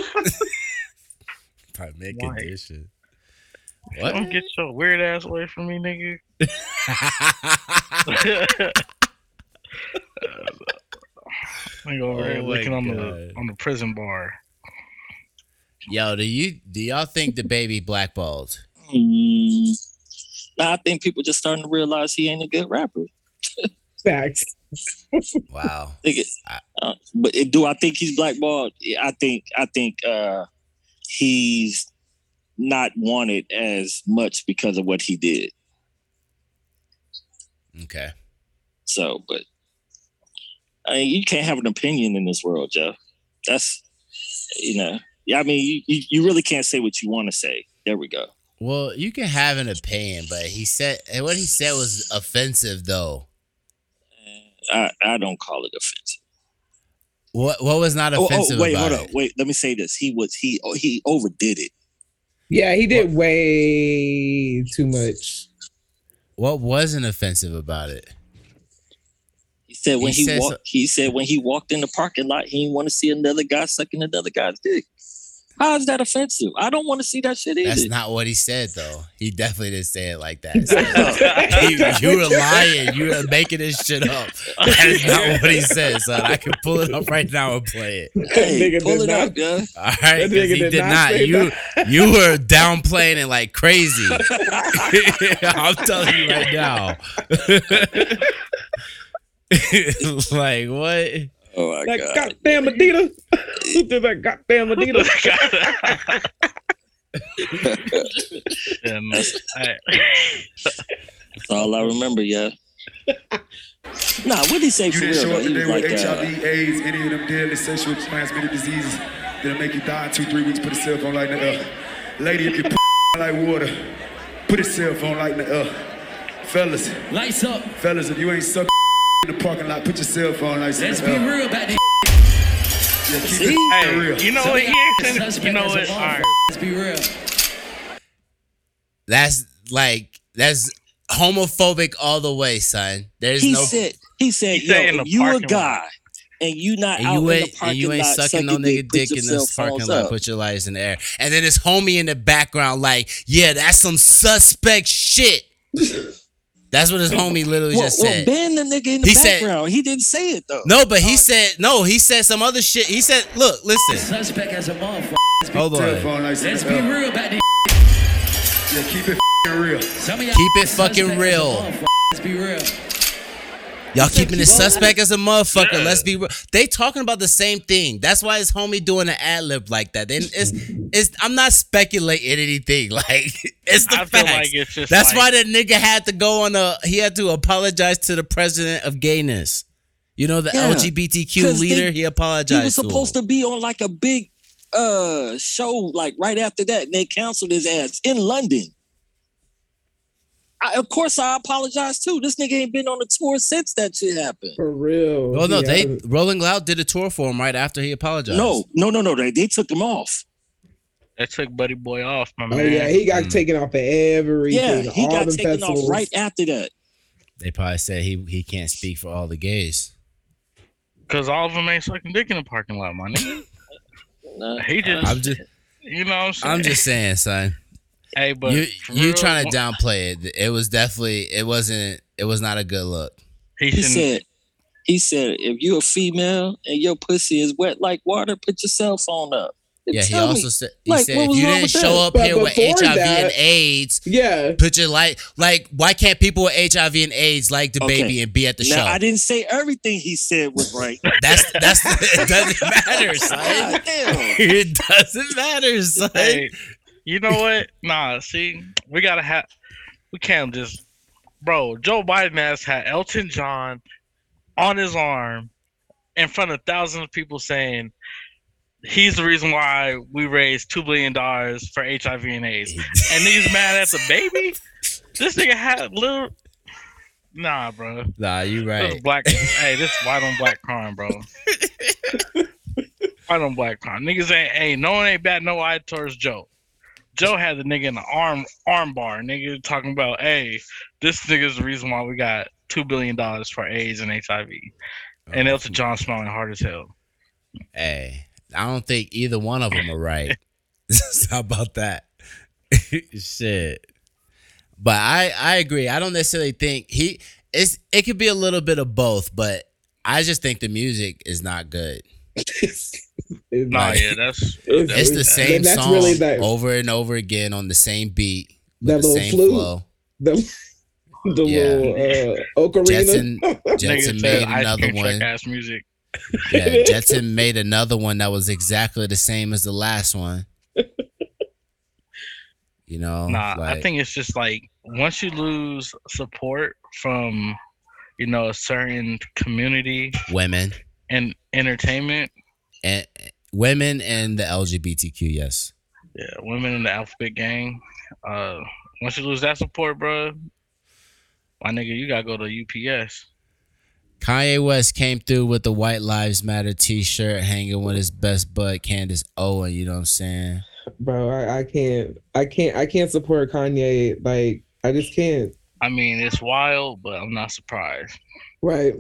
By Mint Condition. What? Don't get your weird ass away from me, nigga. Nigga over here looking on the prison bar. Yo, do y'all think the baby blackballed? I think people just starting to realize he ain't a good rapper. Facts. Wow. But do I think he's blackballed? I think he's not wanted as much because of what he did. Okay. So, but I mean, you can't have an opinion in this world, Joe. That's, I mean, you really can't say what you want to say. There we go. Well, you can have an opinion, but what he said was offensive, though. I don't call it offensive. What was not offensive about it? Hold on. Wait, let me say this. He overdid it. Yeah, he did way too much. What wasn't offensive about it? He said when he walked in the parking lot, he didn't want to see another guy sucking another guy's dick. How is that offensive? I don't want to see that shit either. That's not what he said, though. He definitely didn't say it like that. So, you were lying. You were making this shit up. That is not what he said, son. I can pull it up right now and play it. Hey, pull it up, girl. All right, he did not. You were downplaying it like crazy. I'm telling you right now. Like, what? Oh my God. Goddamn Adidas. That goddamn Adidas. That's all I remember, yeah. Nah, what did he say you for real? You didn't show up today with like, HIV, AIDS, any of them deadly sexual transmitted diseases that'll make you die in 2-3 weeks. Put a cell phone light in the Lady, if you put like water, put a cell phone light in the Fellas. Lights up. Fellas, if you ain't sucking in the parking lot, put your cell phone lights in the Let's be real about this. Yeah, see? Hey, you know what? You know what? All right. Let's be real. That's homophobic all the way, son. There's he said, yo, you a guy and you not out in the parking lot. And you ain't sucking no nigga dick in this parking lot. Put your lights in the air. And then his homie in the background like, yeah, that's some suspect shit. That's what his homie literally just said. Well, ban the nigga in the background. He didn't say it, though. No, but he said some other shit. He said, look, listen. Suspect as a motherfucker. Hold on. Let's be real about this. Yeah, keep it fucking real. Keep it fucking real. Let's be real. Y'all keeping the suspect as a motherfucker. Yeah. Let's be real. They talking about the same thing. That's why his homie doing an ad-lib like that. And I'm not speculating anything. Like, it's the facts. Like it's just that's like, why that nigga had to go on he had to apologize to the president of gayness. You know, the LGBTQ leader, he apologized. He was supposed to be on like a big show like right after that. And they canceled his ass in London. Of course, I apologize too. This nigga ain't been on a tour since that shit happened. For real. Well, no, Rolling Loud did a tour for him right after he apologized. No. They took him off. They took Buddy Boy off, my man. Oh yeah, he got taken off of everything. Yeah, he got taken off right after that. They probably said he can't speak for all the gays. Cause all of them ain't sucking dick in the parking lot, my nigga. You know what I'm saying? I'm just saying, son. Hey, but you trying to downplay it? It was not a good look. He said, if you're a female and your pussy is wet like water, put your cell phone up. He said, if you didn't show up here with HIV and AIDS, put your light. Like, why can't people with HIV and AIDS like the baby and be at the show? I didn't say everything he said was right. that's it doesn't matter, son. It doesn't matter, son. Hey. You know what? Nah, see, we can't just, bro. Joe Biden has had Elton John on his arm in front of thousands of people saying he's the reason why we raised $2 billion for HIV and AIDS. And he's mad at the baby? This nigga had little. Nah, bro. Nah, you right. This is white on black crime, bro. White on black crime. Niggas ain't no one ain't batting no eye towards Joe. Joe had the nigga in the armbar, nigga talking about, hey, this nigga's the reason why we got $2 billion for AIDS and HIV, and Elton John smiling hard as hell. Hey, I don't think either one of them are right. How about that? Shit. But I agree. I don't necessarily think it could be a little bit of both, but I just think the music is not good. It's the same song really over and over again on the same beat, that little same flow. The little ocarina. Jetson made another one. Yeah, Jetson made another one that was exactly the same as the last one. You know, I think it's just like once you lose support from, you know, a certain community, women and entertainment. And women and the LGBTQ, yes. Yeah, women in the alphabet gang. Once you lose that support, bro, my nigga, you gotta go to UPS. Kanye West came through with the White Lives Matter t-shirt, hanging with his best bud Candace Owen. You know what I'm saying? Bro, I can't support Kanye. Like, I just can't. I mean, it's wild, but I'm not surprised. Right.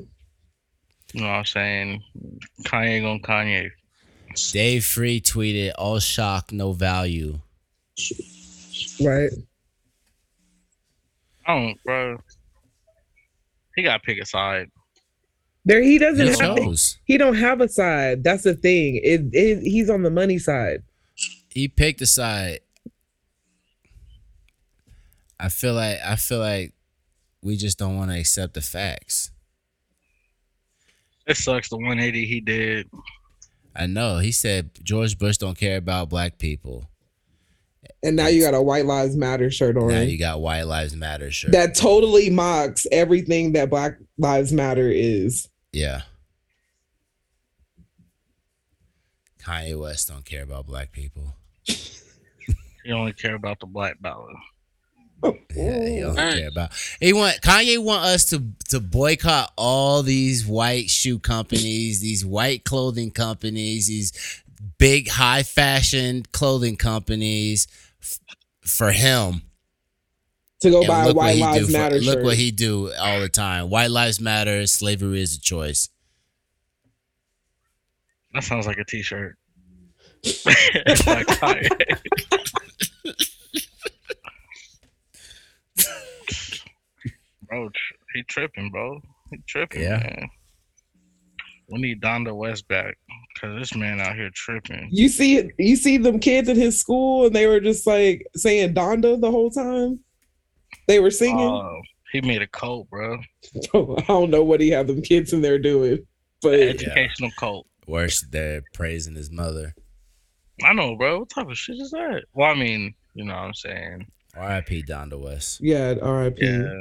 You know what I'm saying? Kanye gonna Kanye. Dave Free tweeted, "All shock, no value." Right. Oh, bro. He gotta pick a side. There, he doesn't. He don't have a side. That's the thing. He's on the money side. He picked a side. I feel like we just don't want to accept the facts. It sucks, the 180 he did. I know. He said George Bush don't care about black people. And now you got a White Lives Matter shirt on. Now you got White Lives Matter shirt. That totally mocks everything that Black Lives Matter is. Yeah. Kanye West don't care about black people. He only care about the black dollar. Yeah, he don't care about. Kanye want us to boycott all these white shoe companies, these white clothing companies, these big high fashion clothing companies for him to go buy a White Lives Matter shirt. Look what he do all the time. White Lives Matter, slavery is a choice. That sounds like a t-shirt. It's like Kanye. Bro, he tripping, bro. He tripping, yeah. Man. We need Donda West back, because this man out here tripping. You see them kids at his school, and they were just like saying Donda the whole time. They were singing. Oh, he made a cult, bro. I don't know what he had them kids in there doing, but an educational cult. Worse, they're praising his mother. I know, bro. What type of shit is that? Well, I mean, you know what I'm saying. R.I.P. Donda West. Yeah, R.I.P. Yeah.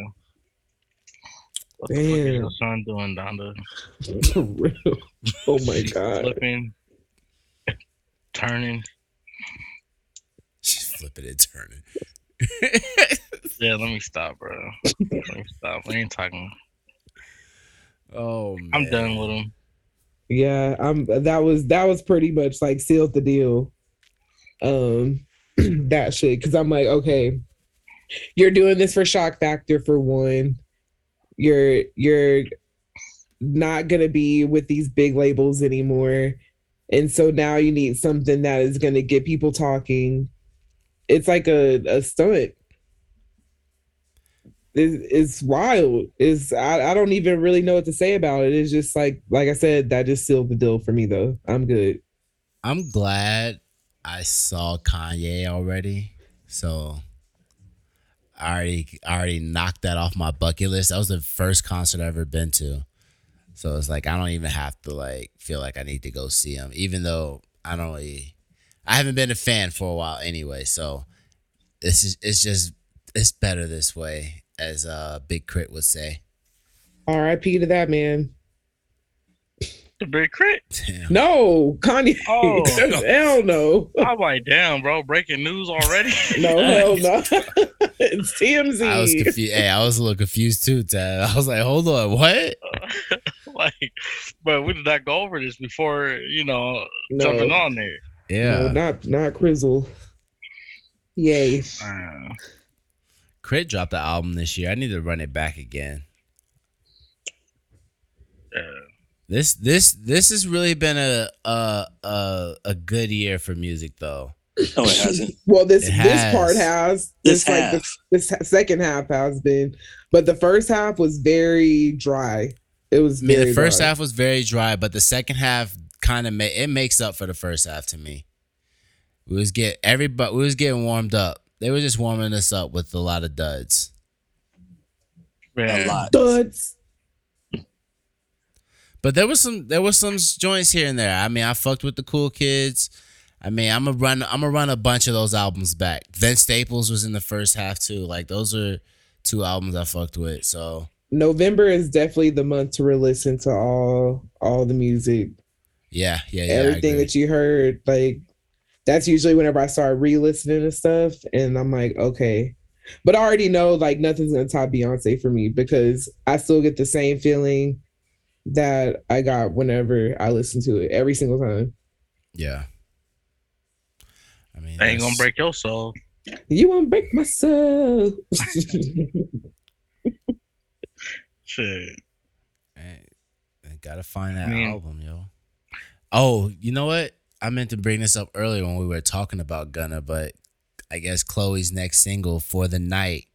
What the fuck is your son doing, Donda? For real. Oh my God. Flipping, turning. She's flipping and turning. Yeah, let me stop, bro. Let me stop. We ain't talking. Oh, man. I'm done with him. Yeah, that was pretty much like sealed the deal. That shit, because I'm like, okay, you're doing this for shock factor for one. You're not gonna be with these big labels anymore, and so now you need something that is gonna get people talking. It's like a stunt. It's wild. I don't even really know what to say about it. It's just like I said, that just sealed the deal for me though. I'm good. I'm glad I saw Kanye already, so I already knocked that off my bucket list. That was the first concert I've ever been to. So it's like, I don't even have to like feel like I need to go see him, even though I haven't been a fan for a while anyway. So it's better this way, as Big Crit would say. R.I.P. to that man. The Big Crit? Damn. No, Kanye. Oh, no. Hell no. I'm like, damn, bro. Breaking news already? No, hell no. It's TMZ. I was confused. Hey, I was a little confused too, Tad. I was like, hold on, what? Like, but we did not go over this before, jumping on there. Yeah. No, not Crizzle. Yay. Crit dropped the album this year. I need to run it back again. Yeah. This has really been a good year for music though. No, it hasn't. Well, this part has. This second half has been, but the first half was very dry. It was. Very the first half was very dry, but the second half kind of makes up for the first half to me. We was getting warmed up. They were just warming us up with a lot of duds. Man. A lot duds. But there was some joints here and there. I mean, I fucked with the Cool Kids. I mean, I'm gonna run a bunch of those albums back. Vince Staples was in the first half too. Like, those are two albums I fucked with. So November is definitely the month to re-listen to all the music. Yeah. Everything that you heard, like, that's usually whenever I start re-listening to stuff, and I'm like, okay. But I already know, like, nothing's gonna top Beyonce for me, because I still get the same feeling that I got whenever I listened to it, every single time. Yeah. I mean, I ain't gonna break your soul. You won't break my soul. Shit. I gotta find that album, yo. Oh, you know what? I meant to bring this up earlier when we were talking about Gunna, but I guess Chloe's next single, For the Night,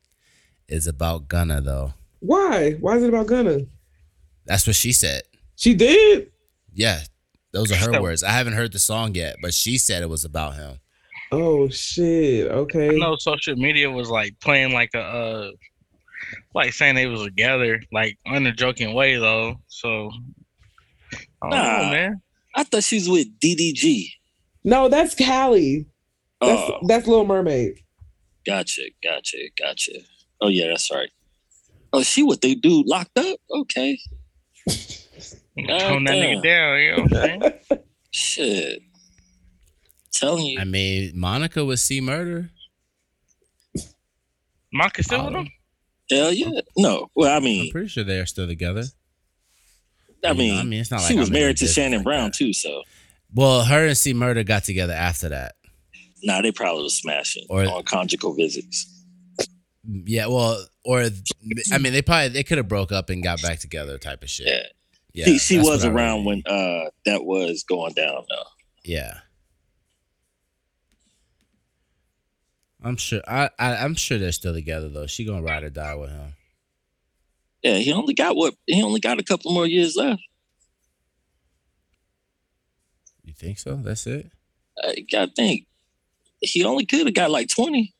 is about Gunna, though. Why? Why is it about Gunna? That's what she said. She did? Yeah. Those are her words. I haven't heard the song yet, but she said it was about him. Oh, shit. Okay. I know social media was like playing like a, like saying they was together, like in a joking way, though. So, I don't know, man. I thought she was with DDG. No, that's Callie. That's Little Mermaid. Gotcha. Oh, yeah, that's right. Oh, she with the dude locked up? Okay. Tone that nigga down, you know what I'm saying? Shit. Telling you. I mean, Monica was C. Murder. Monica still with him? Hell yeah. No. Well, I mean, I'm pretty sure they're still together. I mean, it's not like she was married to Shannon Brown, too, so. Well, her and C. Murder got together after that. Nah, they probably was smashing on conjugal visits. Yeah, well, or, I mean, they could have broke up and got back together type of shit. Yeah. Yeah, she was around when that was going down, though. Yeah. I'm sure I'm sure they're still together, though. She gonna ride or die with him. Yeah, he only got a couple more years left. You think so? That's it? I gotta think. He only could have got like 20.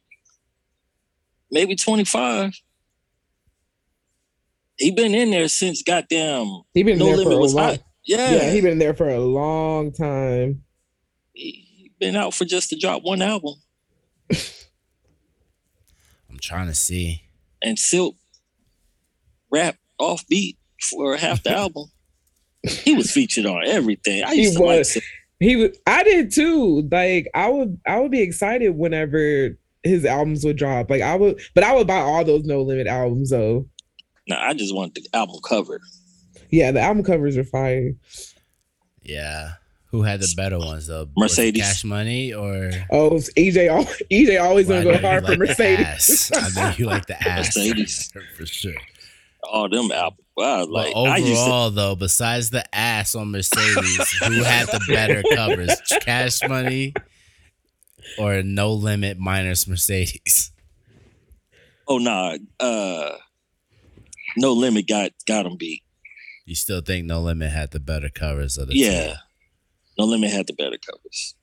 Maybe 25. He been in there since goddamn No Limit was hot. Yeah, he been there for a long time. He been out for just to drop one album. I'm trying to see. And Silk rap offbeat for half the album. He was featured on everything. I did too. Like I would be excited whenever his albums would drop. Like I would buy all those No Limit albums though. No, I just want the album cover. Yeah, the album covers are fire. Yeah. Who had the better ones though? Mercedes. Cash Money or... Oh, EJ always going to go hard for Mercedes. I know you like the ass. Mercedes. For sure. All them albums. Wow, like, well, overall, though, besides the ass on Mercedes, who had the better covers? Cash Money or No Limit minus Mercedes? Oh, nah. No Limit got him beat. You still think No Limit had the better covers of the team? No Limit had the better covers.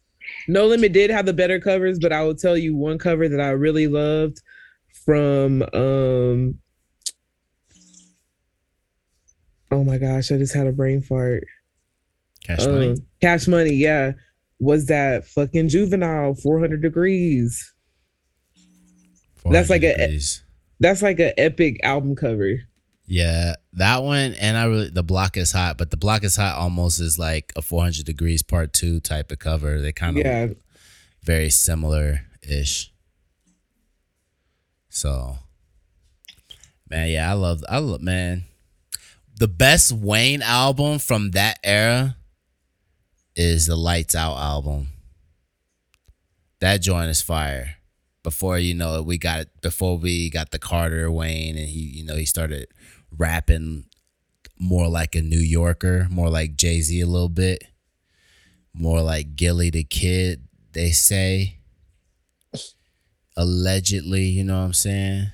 No Limit did have the better covers, but I will tell you one cover that I really loved from oh my gosh, I just had a brain fart. Cash Money. Cash Money, yeah. Was that fucking Juvenile 400 Degrees? 400 degrees. That's like an epic album cover. Yeah, that one, and The Block is Hot, but The Block is Hot almost is like a 400 Degrees Part 2 type of cover. They kind of very similar-ish. So, man, yeah, I love, man. The best Wayne album from that era is the Lights Out album. That joint is fire. Before you know it, we got the Carter Wayne, and he started rapping more like a New Yorker, more like Jay-Z a little bit, more like Gilly the Kid, they say. Allegedly, you know what I'm saying?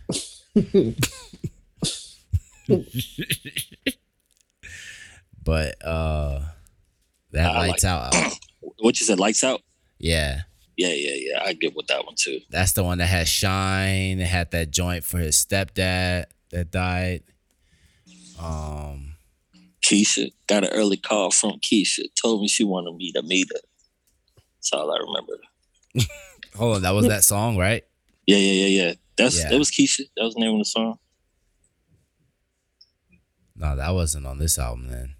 But that Lights Out album. What you said, Lights Out? Yeah. Yeah. I get with that one too. That's the one that had Shine. It had that joint for his stepdad that died. Keisha got an early call from Keisha. Told me she wanted me to meet her. That's all I remember. Hold on, that was that song, right? Yeah. That was Keisha. That was the name of the song. No, that wasn't on this album then.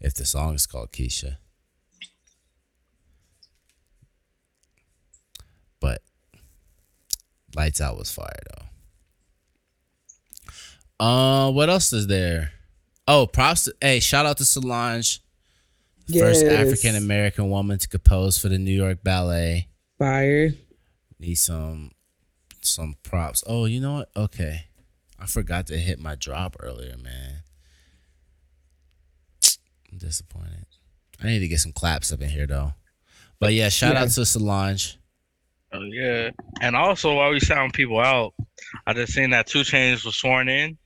If the song is called Keisha. But Lights Out was fire though. What else is there? Oh, props to, hey, shout out to Solange. Yes. First African American woman to compose for the New York Ballet. Fire. Need some props. Oh, you know what? Okay. I forgot to hit my drop earlier, man. I'm disappointed. I need to get some claps up in here, though. But yeah, shout out to Solange. Oh, yeah. And also, while we shouting people out, I just seen that 2 Chainz was sworn in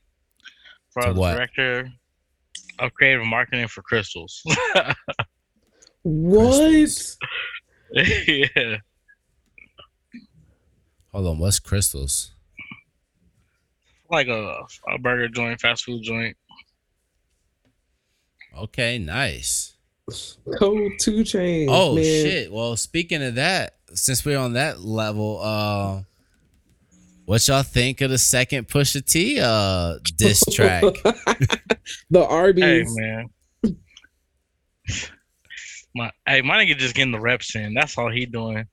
for the director of creative marketing for Crystals. What? Crystals. Yeah. Hold on, what's Crystals? Like a burger joint, fast food joint. Okay, nice. Oh, 2 Chainz. Oh, man. Shit. Well, speaking of that, since we're on that level, what y'all think of the second Pusha T diss track? The Arby's. Hey, man. My nigga just getting the reps in. That's all he doing.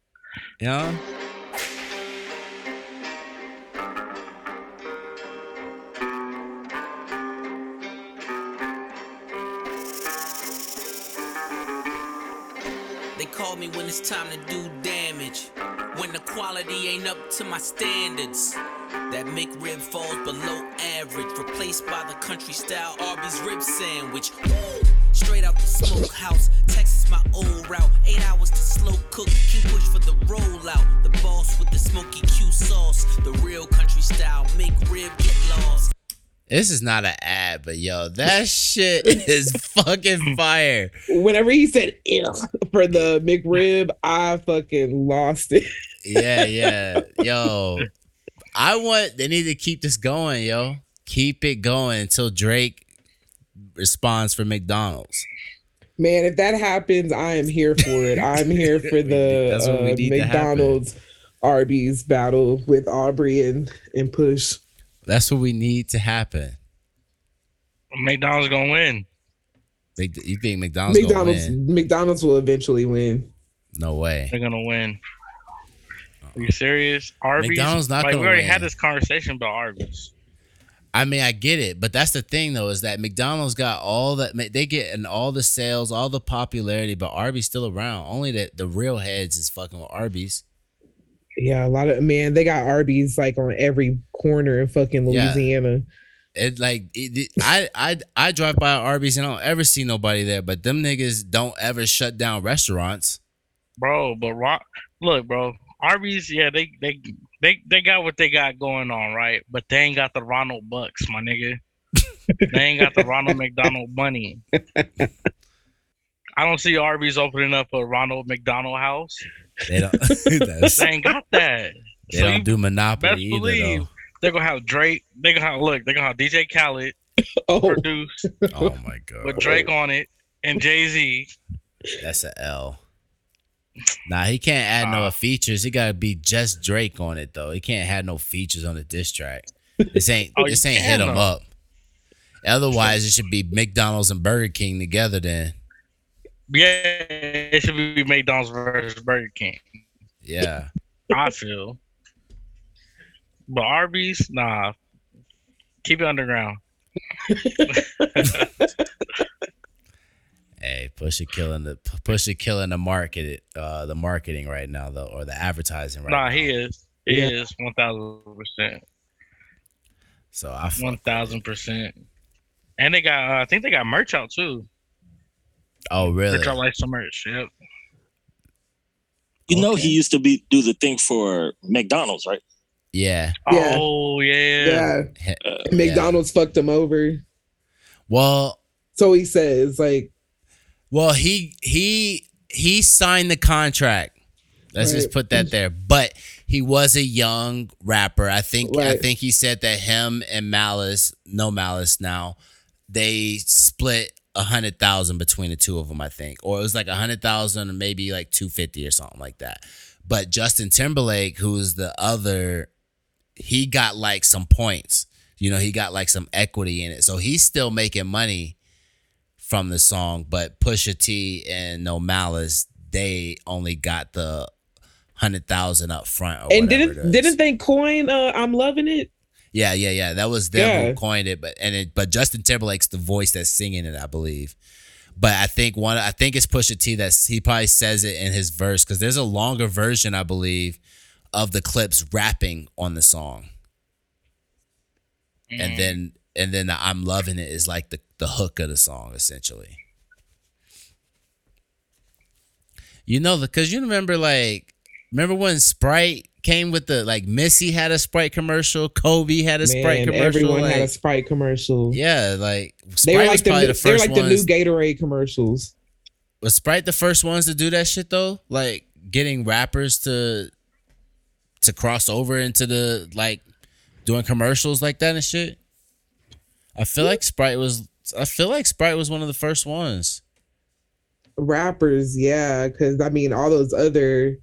Yeah. Me when it's time to do damage, when the quality ain't up to my standards, that McRib falls below average, replaced by the country style Arby's rib sandwich. Ooh, straight out the smokehouse, Texas my old route, 8 hours to slow cook, keep push for the rollout, the boss with the smoky Q sauce, the real country style McRib, get lost. This is not an ad, but yo, that shit is fucking fire. Whenever he said for the McRib, I fucking lost it. Yeah. Yo, they need to keep this going, yo. Keep it going until Drake responds for McDonald's. Man, if that happens, I am here for it. I'm here for the McDonald's Arby's battle with Aubrey and Push. That's what we need to happen. McDonald's gonna win. You think McDonald's gonna win? McDonald's will eventually win. No way. They're gonna win. Are you serious? Arby's. McDonald's not gonna win. We already had this conversation about Arby's. I mean, I get it, but that's the thing though, is that McDonald's got all that they get and all the sales, all the popularity, but Arby's still around. Only that the real heads is fucking with Arby's. Yeah, a lot of they got Arby's like on every corner in fucking Louisiana. Yeah. I drive by Arby's and I don't ever see nobody there, but them niggas don't ever shut down restaurants. Bro, but look, bro, Arby's, yeah, they got what they got going on, right? But they ain't got the Ronald Bucks, my nigga. They ain't got the Ronald McDonald money. I don't see Arby's opening up a Ronald McDonald house. They don't. They ain't got that. They don't do Monopoly either. They're gonna have Drake. They're gonna have They're gonna have DJ Khaled produce. Oh my god! With Drake on it and Jay-Z. That's an L. Nah, he can't add no features. He gotta be just Drake on it though. He can't have no features on the diss track. This ain't hit him up. Otherwise, it should be McDonald's and Burger King together then. Yeah, it should be McDonald's versus Burger King. Yeah. I feel. But Arby's, nah. Keep it underground. Hey, Pusha killing the market, the marketing right now though, or the advertising right now. Nah, he is 1,000%. So 1,000%. And they got I think they got merch out too. Oh really? They got like some merch. Yep. You know he used to do the thing for McDonald's, right? Yeah. Oh yeah. McDonald's fucked him over. Well, so he says like. Well, he signed the contract. Let's just put that there. But he was a young rapper. I think he said that him and Malice, No Malice now, they split 100,000 between the two of them, I think, or it was like 100,000 or maybe like 250 or something like that. But Justin Timberlake, who's the other, he got like some points, you know, he got like some equity in it, so he's still making money from the song. But Pusha T and No Malice, they only got the 100,000 up front. Or and didn't they coin "I'm Loving It"? Yeah. That was them who coined it, but Justin Timberlake's the voice that's singing it, I believe. But I think it's Pusha T that he probably says it in his verse, because there's a longer version, I believe, of the Clips rapping on the song. Mm. And then the I'm Loving It is like the hook of the song, essentially. You know, because you remember when Sprite came with the, like, Missy had a Sprite commercial, Kobe had a Sprite commercial. Everyone had a Sprite commercial. Yeah, like, Sprite they were like the new Gatorade commercials. Was Sprite the first ones to do that shit, though? Like, getting rappers to cross over into the, like, doing commercials like that and shit? I feel like Sprite was one of the first ones. Rappers, yeah, because I mean, all those other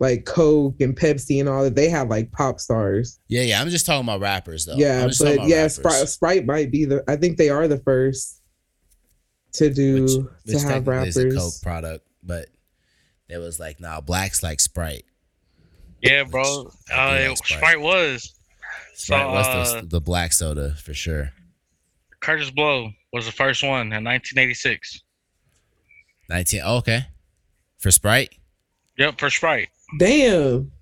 like Coke and Pepsi and all that, they have like pop stars. Yeah. I'm just talking about rappers though. Yeah, but yeah, Sprite might be I think they are the first to do which to have rappers. It's a Coke product, but it was like, nah, blacks like Sprite. Yeah, which, bro, Sprite was the black soda for sure. Kurtis Blow was the first one in 1986. Okay. For Sprite? Yep, for Sprite. Damn.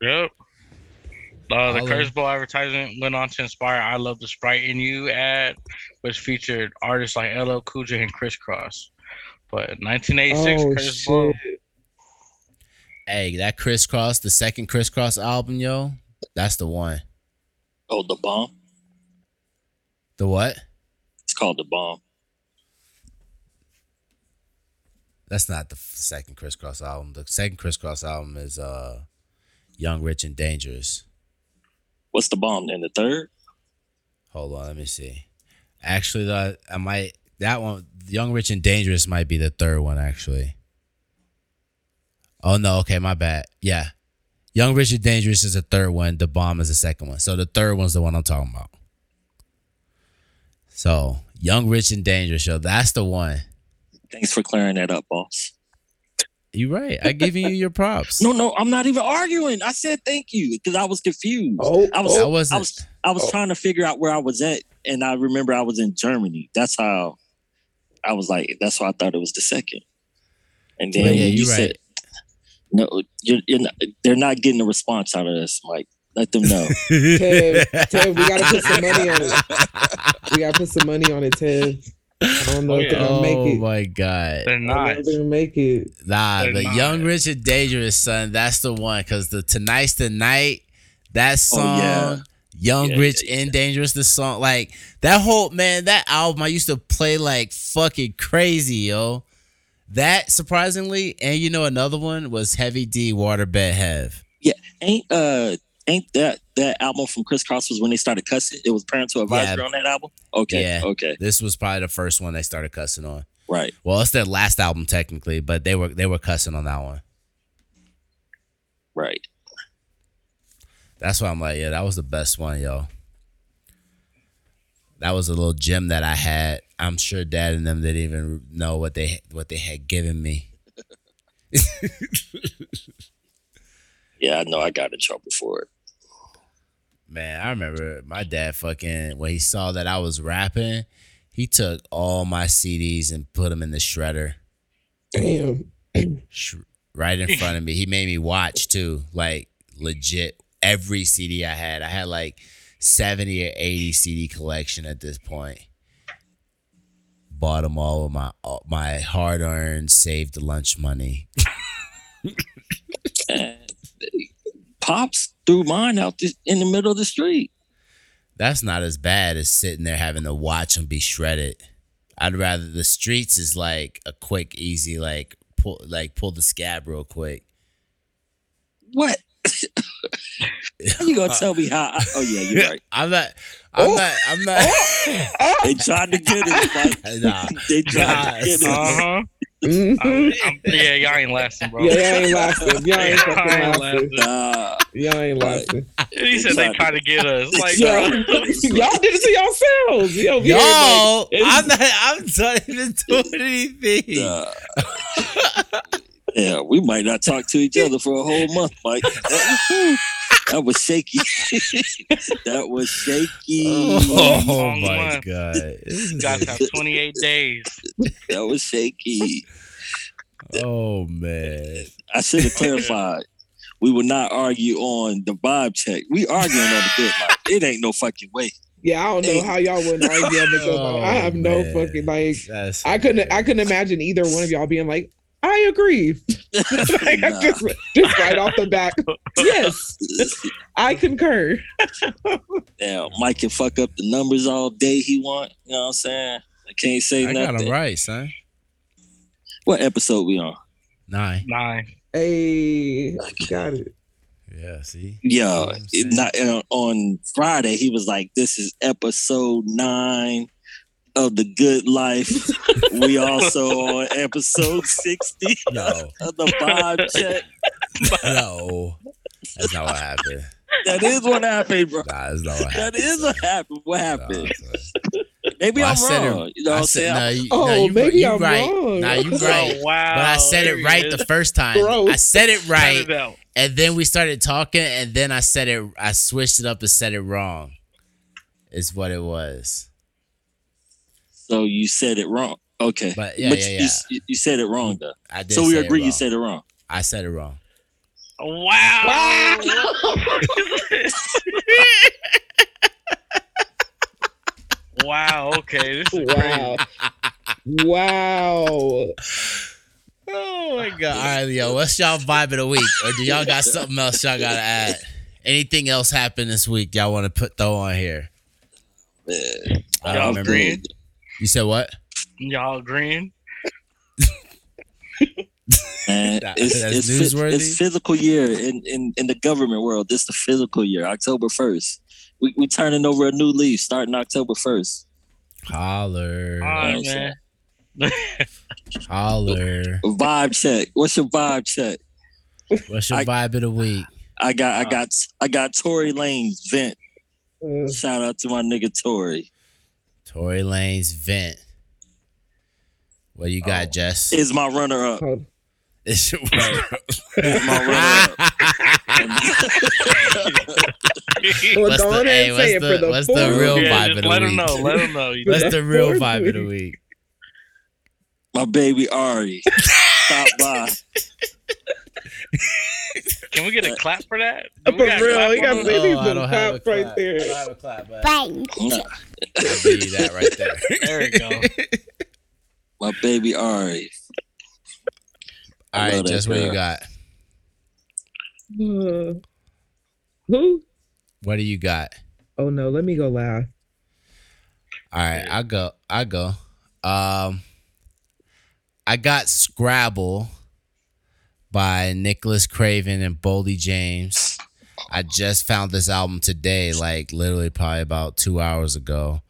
Yep. The Kurtis Blow advertisement went on to inspire I Love the Sprite in You ad, which featured artists like LL Cool J and Criss Cross. But 1986, Kurtis Blow. Hey, that Criss Cross, the second Criss Cross album, yo, that's the one. Oh, The Bomb? The what? It's called The Bomb. That's not the second Criss Cross album. The second Criss Cross album is Young, Rich, and Dangerous. What's The Bomb then? The third? Hold on, let me see. Actually, though, that one, Young, Rich, and Dangerous might be the third one, actually. Oh, no, okay, my bad. Yeah. Young, Rich, and Dangerous is the third one. The Bomb is the second one. So the third one's the one I'm talking about. So, Young, Rich, and Dangerous, yo, that's the one. Thanks for clearing that up, boss. You're right. I giving you your props. No, I'm not even arguing. I said thank you because I was confused. I was trying to figure out where I was at, and I remember I was in Germany. That's how I was like. That's why I thought it was the second. And then you said, "No, you're not, they're not getting a response out of this, Mike. Let them know." Tev, we gotta put some money on it. Tev. I don't know if they're gonna make it. Oh my god! They're not. I don't know if they're gonna make it. Nah, they're the not. Young, Rich, and Dangerous, son. That's the one. Cause the Tonight's the Night, that song, Young, Rich, and Dangerous, the song, like that whole man, that album I used to play like fucking crazy, yo. That surprisingly, and you know another one was Heavy D, Waterbed Hev. Yeah, ain't that album from Criss Cross was when they started cussing? It was Parental Advisory on that album? Okay. Yeah. Okay. This was probably the first one they started cussing on. Right. Well, it's their last album technically, but they were cussing on that one. Right. That's why I'm like, yeah, that was the best one, yo. That was a little gem that I had. I'm sure Dad and them didn't even know what they had given me. Yeah, I know I got in trouble for it. Man, I remember my dad when he saw that I was rapping, he took all my CDs and put them in the shredder. Damn. Right in front of me. He made me watch too, like legit every CD I had. I had like 70 or 80 CD collection at this point. Bought them all with my hard-earned saved lunch money. Pops threw mine out in the middle of the street. That's not as bad as sitting there having to watch them be shredded. I'd rather the streets is like a quick, easy, like pull the scab real quick. What? How you gonna tell me how? Oh yeah, you're right. I'm not. They tried to get it. Like, they tried to get it. Uh-huh. Yeah, y'all ain't lasting, bro. Yeah, y'all ain't lasting. Y'all ain't lasting. He said they try to get us. Like, y'all did it to yourselves. Yo, I'm not even doing anything. Yeah, we might not talk to each other for a whole month, Mike. That was shaky. That was shaky. Oh my God. You guys have 28 days. That was shaky. Oh, man. I should have clarified. We would not argue on the vibe check. We arguing on the bit. Like, it ain't no fucking way. Yeah, I don't know how y'all wouldn't argue on the bit. Like, I have no fucking, like, that's I couldn't imagine either one of y'all being like, I agree. Like, nah. just right off the bat. Yes, I concur. Now, Mike can fuck up the numbers all day he want. You know what I'm saying? I can't say nothing. I got him right, son. What episode we on? 9. Hey, I got it. Yeah, see? Yeah, on Friday, he was like, this is episode 9. Of the good life. We also on episode 60 of the vibe check. No, that's not what happened. That is what happened, bro. Nah, that's not what happened. What happened? Nah, maybe I'm wrong. You know what I'm saying? Oh, maybe I'm wrong. Nah, you right. Oh, wow. But I said it right the first time. Bro. I said it right, and then we started talking, and then I said it. I switched it up and said it wrong. Is what it was. So you said it wrong. Okay. But, yeah. You said it wrong, though. I did. So we agree you said it wrong. I said it wrong. Wow. Wow. Okay. This is crazy. Wow. Oh, my God. All right, yo. What's y'all vibe of the week? Or do y'all got something else y'all got to add? Anything else happened this week y'all want to throw on here? I don't remember. Agreed. You said what? Y'all agreeing? Man, it's physical year in the government world. It's the physical year. October 1st, we turning over a new leaf starting October 1st. Holler, right, man. Holler. Vibe check. What's your vibe check? What's your vibe of the week? I got Tory Lanez vent. Shout out to my nigga Tory. Tory Lanez vent. What you got, Jess? Is my runner up. It's your runner up. It's my runner up. What's the real vibe of the week? Let him know. What's the real vibe of the week? My baby Ari. Stop by. Can we get a clap for that? For real, you got babies with a clap right there. I don't have a clap, but I'll give you that right there. There we go. My baby Ari. All right, Jess, what you got? Who? What do you got? Oh no, let me go loud. All right, I go. I got Scrabble. By Nicholas Craven and Boldy James. I just found this album today, like literally probably about 2 hours ago.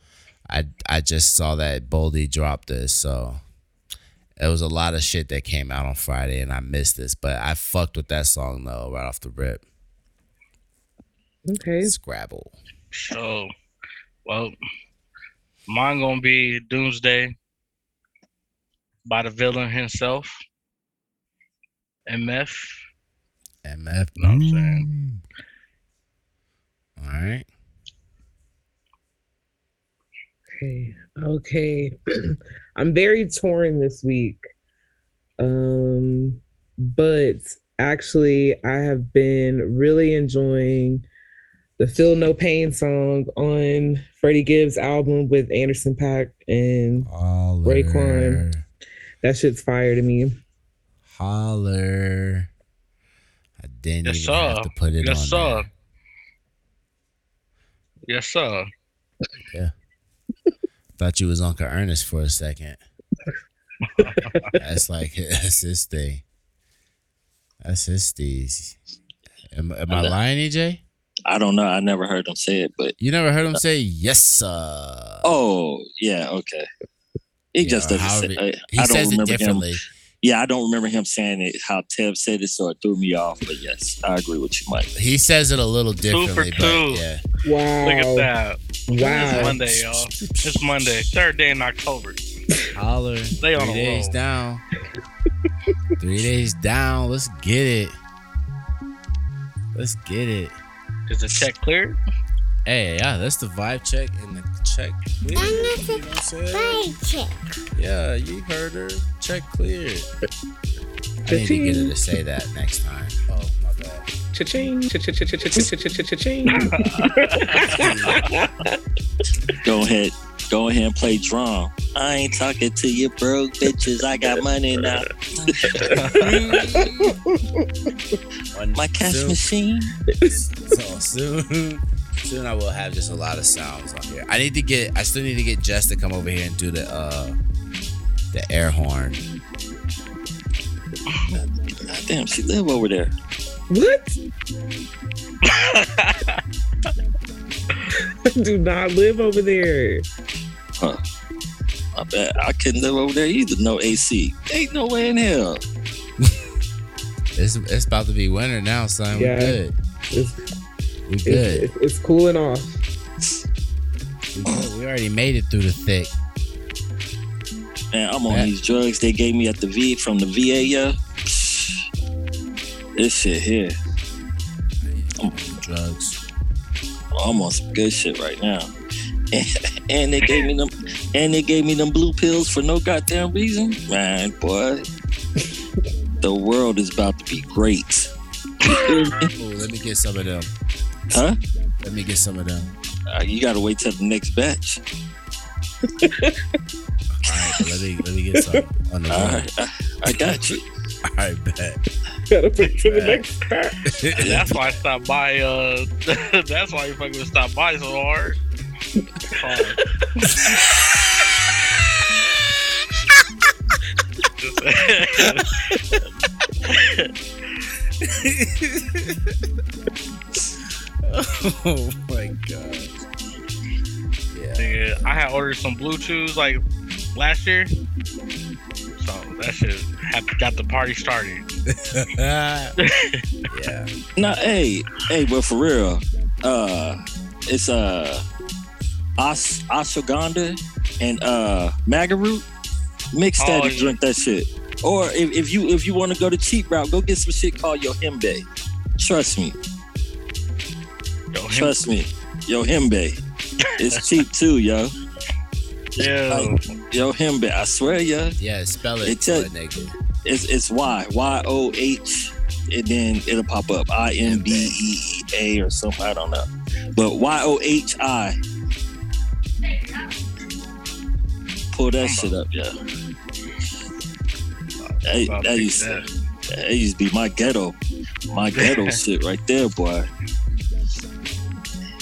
I just saw that Boldy dropped this, so it was a lot of shit that came out on Friday, and I missed this, but I fucked with that song though right off the rip. Okay, Scrabble. So, well, mine gonna be Doomsday by the villain himself. MF, know what I'm saying? All right. Okay. I'm very torn this week. But actually, I have been really enjoying the Feel No Pain song on Freddie Gibbs' album with Anderson .Paak and Raekwon. That shit's fire to me. Holler. I didn't even have to put it on there. Yes, sir. Yeah. Thought you was Uncle Ernest for a second. That's his thing. That's his steez. Am I lying, EJ? I don't know. I never heard him say it, but... You never heard him say, yes, sir? Oh, yeah, okay. He just doesn't say it. He says it differently. Yeah, I don't remember him saying it, how Teb said it, so it threw me off. But yes, I agree with you, Mike. He says it a little differently. 2 for 2. Yeah. Wow. Look at that. Wow. It's Monday, y'all. It's Monday. 3rd day in October. Holler. Stay on the road. Down. 3 days down. Let's get it. Let's get it. Is the check cleared? Hey, yeah, that's the vibe check and the check cleared. And that's the vibe check. Yeah, you heard her. Check cleared. I need to get her to say that next time. Oh, my bad. Cha-ching. Cha-cha-cha-cha-cha-cha-cha-cha-ching. Go ahead. Go ahead and play drum. I ain't talking to you broke bitches. I got money now. My cash soon, machine. So soon I will have just a lot of sounds on here. I still need to get Jess to come over here and do the air horn. God damn, she live over there. What? I do not live over there. Huh. I bet I couldn't live over there either. No AC. Ain't no way in hell. It's about to be winter now, son. Yeah, we good. We good. It's cooling off. We already made it through the thick. Man, I'm on these drugs they gave me at the V from the VA, yeah. This shit here. I'm on drugs. I'm on some good shit right now, and they gave me them, blue pills for no goddamn reason. Man, boy, the world is about to be great. Ooh, let me get some of them. Huh? Let me get some of them. You gotta wait till the next batch. All right, let me get some on the. All right, I got you. All right, bet. Gotta put to the next part. That's why I stopped by. That's why you fucking stopped by so hard. Oh my god! Yeah, dude, I had ordered some blue chews like last year. So that shit got the party started. Yeah. No, hey, but for real, it's ashwagandha and magarroot mixed that and drink that shit. Or if you want to go the cheap route, go get some shit called yohimbe. Trust me. Yohimbe. It's cheap too, yo. Yeah. Yohimbe, I swear, yeah. Yeah, spell it. It's YOH, and then it'll pop up IMBEA or something. I don't know, but YOHI. Pull that shit up, yeah. That used to be my ghetto shit right there, boy.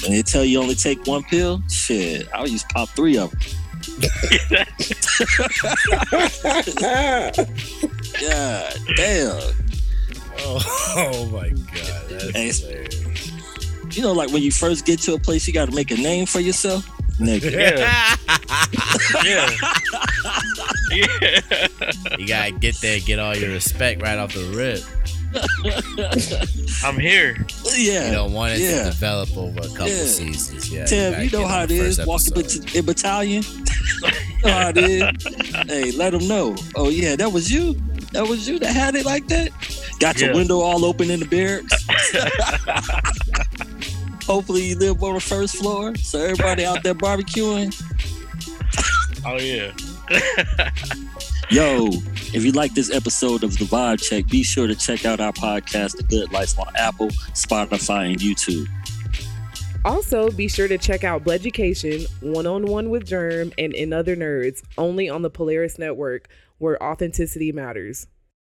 And they tell you only take one pill. Shit, I used to pop three of them. God damn. Oh my god. That's hilarious. You know, like when you first get to a place, you gotta make a name for yourself. Nigga. Yeah. Yeah. You gotta get there and get all your respect right off the rip. I'm here. Yeah. You don't want it to develop over a couple seasons. Yeah. Tim, you know how it is walking in battalion. You know how it is. Hey, let them know. Oh yeah, that was you. That was you that had it like that. Got your window all open in the barracks. Hopefully you live on the first floor, so everybody out there barbecuing. Oh yeah. Yo, if you like this episode of The Vibe Check, be sure to check out our podcast, The Good Life, on Apple, Spotify, and YouTube. Also, be sure to check out Bleducation, One-on-One with Germ, and In Other Nerds, only on the Polaris Network, where authenticity matters.